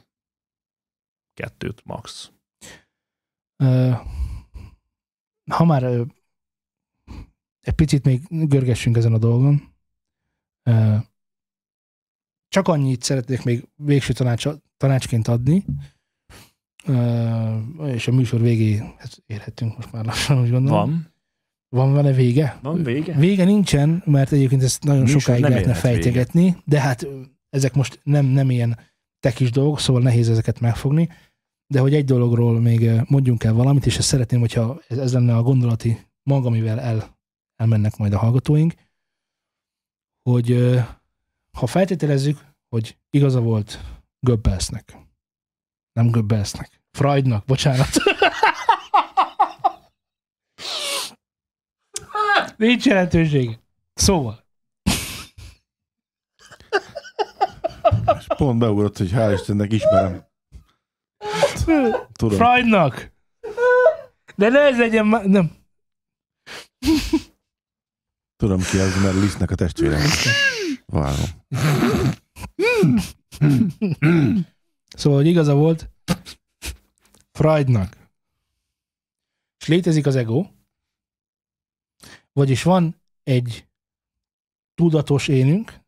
2 max. Ha már egy picit még görgessünk ezen a dolgon. Csak annyit szeretnék még végső tanácsként adni, és a műsor végéhez érhetünk most már lassan, úgy gondolom. Van vele vége? Van vége? Vége nincsen, mert egyébként ezt nagyon sokáig lehetne fejtegetni, de hát ezek most nem ilyen tekis dolgok, szóval nehéz ezeket megfogni, de hogy egy dologról még mondjunk el valamit, és ezt szeretném, hogyha ez lenne a gondolati mag, amivel elmennek majd a hallgatóink, hogy ha feltételezzük, hogy igaza volt Goebbelsnek, nem Goebbelsnek, Freudnak, bocsánat. Nincs jelentőség. Szóval. És pont beugrott, hogy hál' Istennek ismerem. Tudom. Freudnak. De ne ez legyen nem. Tudom ki az, mert Lisznek a testvérem. Várom. Szóval, hogy igaza volt Freudnak. És létezik az ego, vagyis van egy tudatos énünk,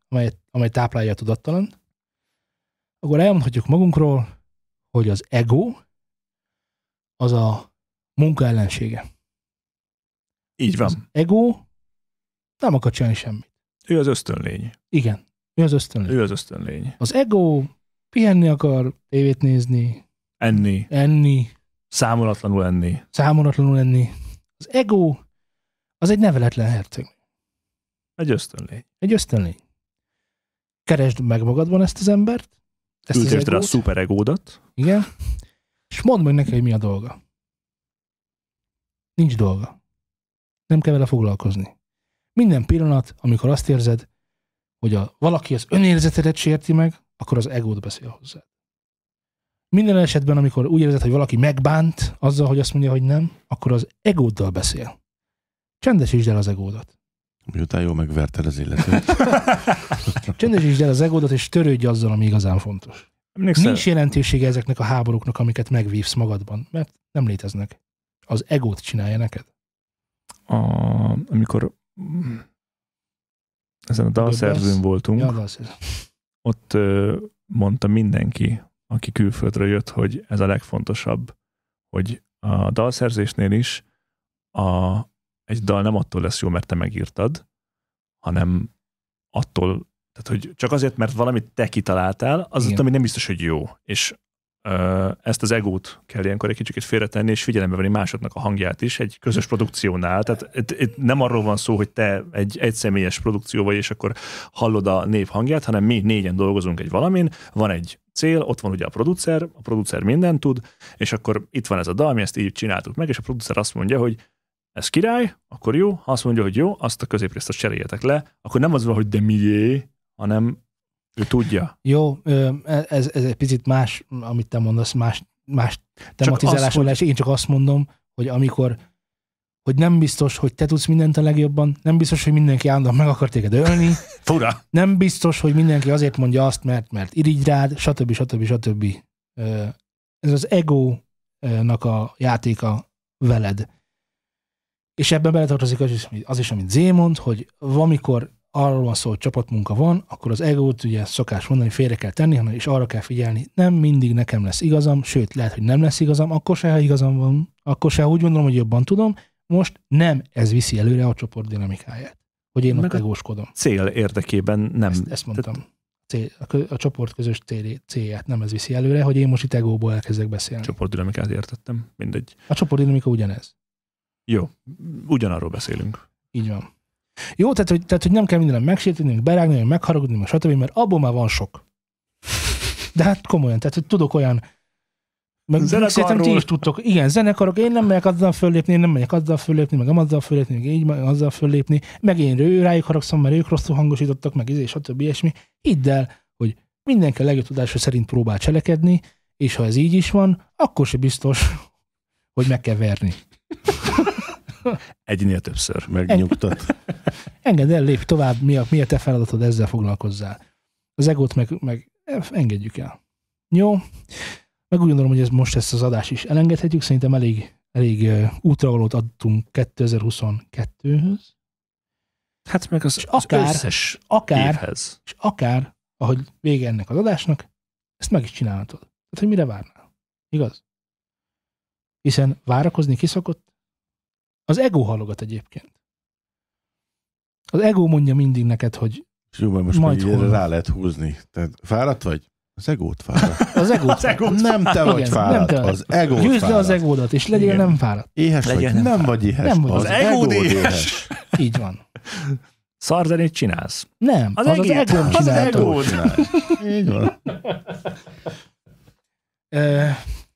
amely táplálja a tudattalant, akkor elmondhatjuk magunkról, hogy az ego az a munka ellensége. Így van. Az ego nem akar csinálni semmit. Ő az ösztönlény. Igen, ő az ösztönlény. Az ego pihenni akar, tévét nézni. Enni. Számolatlanul enni. Az ego az egy neveletlen herceg. Egy ösztönlény. Keresd meg magadban ezt az embert. Ültesd rá a szuperegódat. Igen. És mondd meg neki, hogy mi a dolga. Nincs dolga. Nem kell vele foglalkozni. Minden pillanat, amikor azt érzed, hogy valaki az önérzetedet sérti meg, akkor az egód beszél hozzá. Minden esetben, amikor úgy érzed, hogy valaki megbánt azzal, hogy azt mondja, hogy nem, akkor az egóddal beszél. Csendesítsd el az egódat. Miután jól megverted az illetőt. Csendesítsd el az egódat, és törődj azzal, ami igazán fontos. Nincs jelentősége ezeknek a háborúknak, amiket megvívsz magadban, mert nem léteznek. Az egót csinálja neked. Amikor ezen a dalszerzőn voltunk, ott mondta mindenki, aki külföldről jött, hogy ez a legfontosabb, hogy a dalszerzésnél is egy dal nem attól lesz jó, mert te megírtad, hanem attól, tehát hogy csak azért, mert valamit te kitaláltál, az, ami nem biztos, hogy jó. És ezt az egót kell ilyenkor egy kicsit félretenni, és figyelembe venni másoknak a hangját is egy közös produkciónál. Tehát itt nem arról van szó, hogy te egy egyszemélyes produkció vagy, és akkor hallod a név hangját, hanem mi négyen dolgozunk egy valamin, van egy cél, ott van ugye a producer mindent tud, és akkor itt van ez a dal, mi ezt így csináltuk meg, és a producer azt mondja, hogy ez király, akkor jó, ha azt mondja, hogy jó, azt a középrészt azt cseréljetek le, akkor nem az van, hogy de mié, hanem ő tudja. Jó, ez egy picit más, amit te mondasz, más tematizálásról lesz. Én csak azt mondom, hogy amikor, hogy nem biztos, hogy te tudsz mindent a legjobban, nem biztos, hogy mindenki állandóan meg akar téged ölni, fura. Nem biztos, hogy mindenki azért mondja azt, mert irigy rád, stb. Stb. Stb. Ez az egónak a játéka veled. És ebben beletartozik az is, amit Zé mond, hogy valamikor arról van szó, hogy csapatmunka van, akkor az egót ugye szokás mondani, félre kell tenni, hanem is arra kell figyelni, nem mindig nekem lesz igazam, sőt, lehet, hogy nem lesz igazam, akkor se, ha igazam van, akkor se, úgy gondolom, hogy jobban tudom, most nem ez viszi előre a csoport dinamikáját, hogy én ott egóskodom. Cél érdekében nem. Ezt mondtam. A csoport közös célját nem ez viszi előre, hogy én most itt egóból elkezdek beszélni. Csoportdinamikát értettem, mindegy. A csoportdinamika ugyanez. Jó, ugyanarról beszélünk. Így van. Jó, tehát, hogy nem kell mindenem megsértődni, meg berágni, meg megharagudni, meg stb., mert abból már van sok. De hát komolyan, tehát, hogy tudok olyan... Meg szerintem ti is tudtok. Igen, zenekarok, én nem megyek azzal föllépni, meg azzal föllépni, meg én rájuk haragszom, mert ők rosszul hangosítottak, meg stb. Ilyesmi. Hidd el, hogy mindenki a legjobb tudása szerint próbál cselekedni, és ha ez így is van, akkor se biztos, hogy meg kell verni. Egynél többször megnyugtat. Engedd el, lépj tovább, mi a te feladatod, ezzel foglalkozzál. Az egót meg engedjük el. Jó? Meg úgy gondolom, hogy most ezt az adást is elengedhetjük. Szerintem elég útravalót adtunk 2022-höz. Hát meg az összes évhez. És akár, ahogy vége ennek az adásnak, ezt meg is csinálhatod. Tehát, hogy mire várnál? Igaz? Hiszen várakozni kiszokott? Az ego halogat egyébként. Az ego mondja mindig neked, hogy jó, most majd meg rá lehet húzni. Tehát fáradt vagy? Az egót fáradt. Az egót nem te vagy fáradt. Az egót fáradt. Győzd le az egódat, és legyél nem fáradt. Éhes legyen vagy. Nem vagy éhes. Az egód éhes. Így van. Szarzenét csinálsz. Nem. Az egót csinálsz. Így van.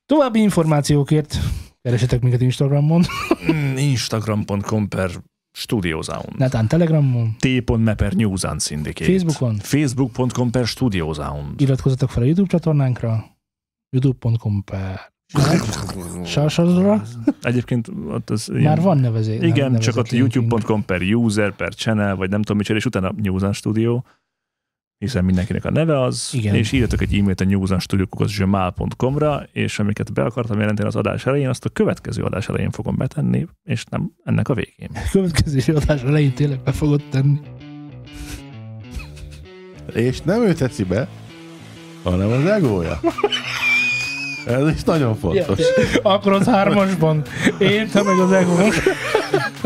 További információkért keresetek minket Instagramon. Instagram.com/StudioZone. Netán Telegramon. t.me/NewsZone Syndicate. Facebookon. Facebook.com/StudioZone. Iratkozzatok fel a YouTube csatornánkra. YouTube.com/. Sarsazra. Egyébként ott az ilyen... Már van nevezés. Igen, nevezés csak ott youtube.com/user/channel, vagy nem tudom micsoda, és utána NewsZone Studio, hiszen mindenkinek a neve az, igen. És írjatok egy e-mailt a newsonstudio@gmail.com-ra, és amiket be akartam jelenteni az adás elején, azt a következő adás elején fogom betenni, és nem ennek a végén. A következő adás elején tényleg be fogod tenni. És nem ő teszi be, hanem az egója. Ez is nagyon fontos. Ja. Akkor az 3-asban érte meg az egó.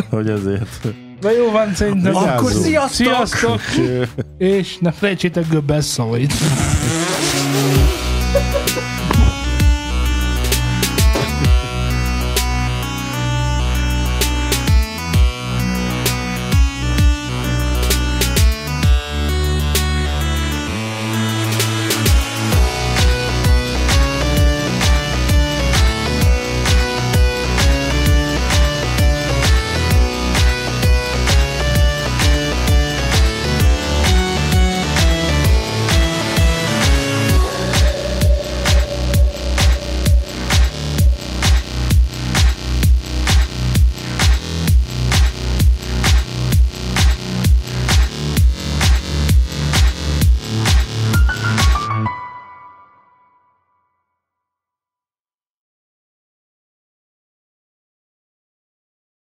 Hogy ezért... Na jó van, szerintem. Akkor sziasztok! És ne felejtsétek Göbbels szavait.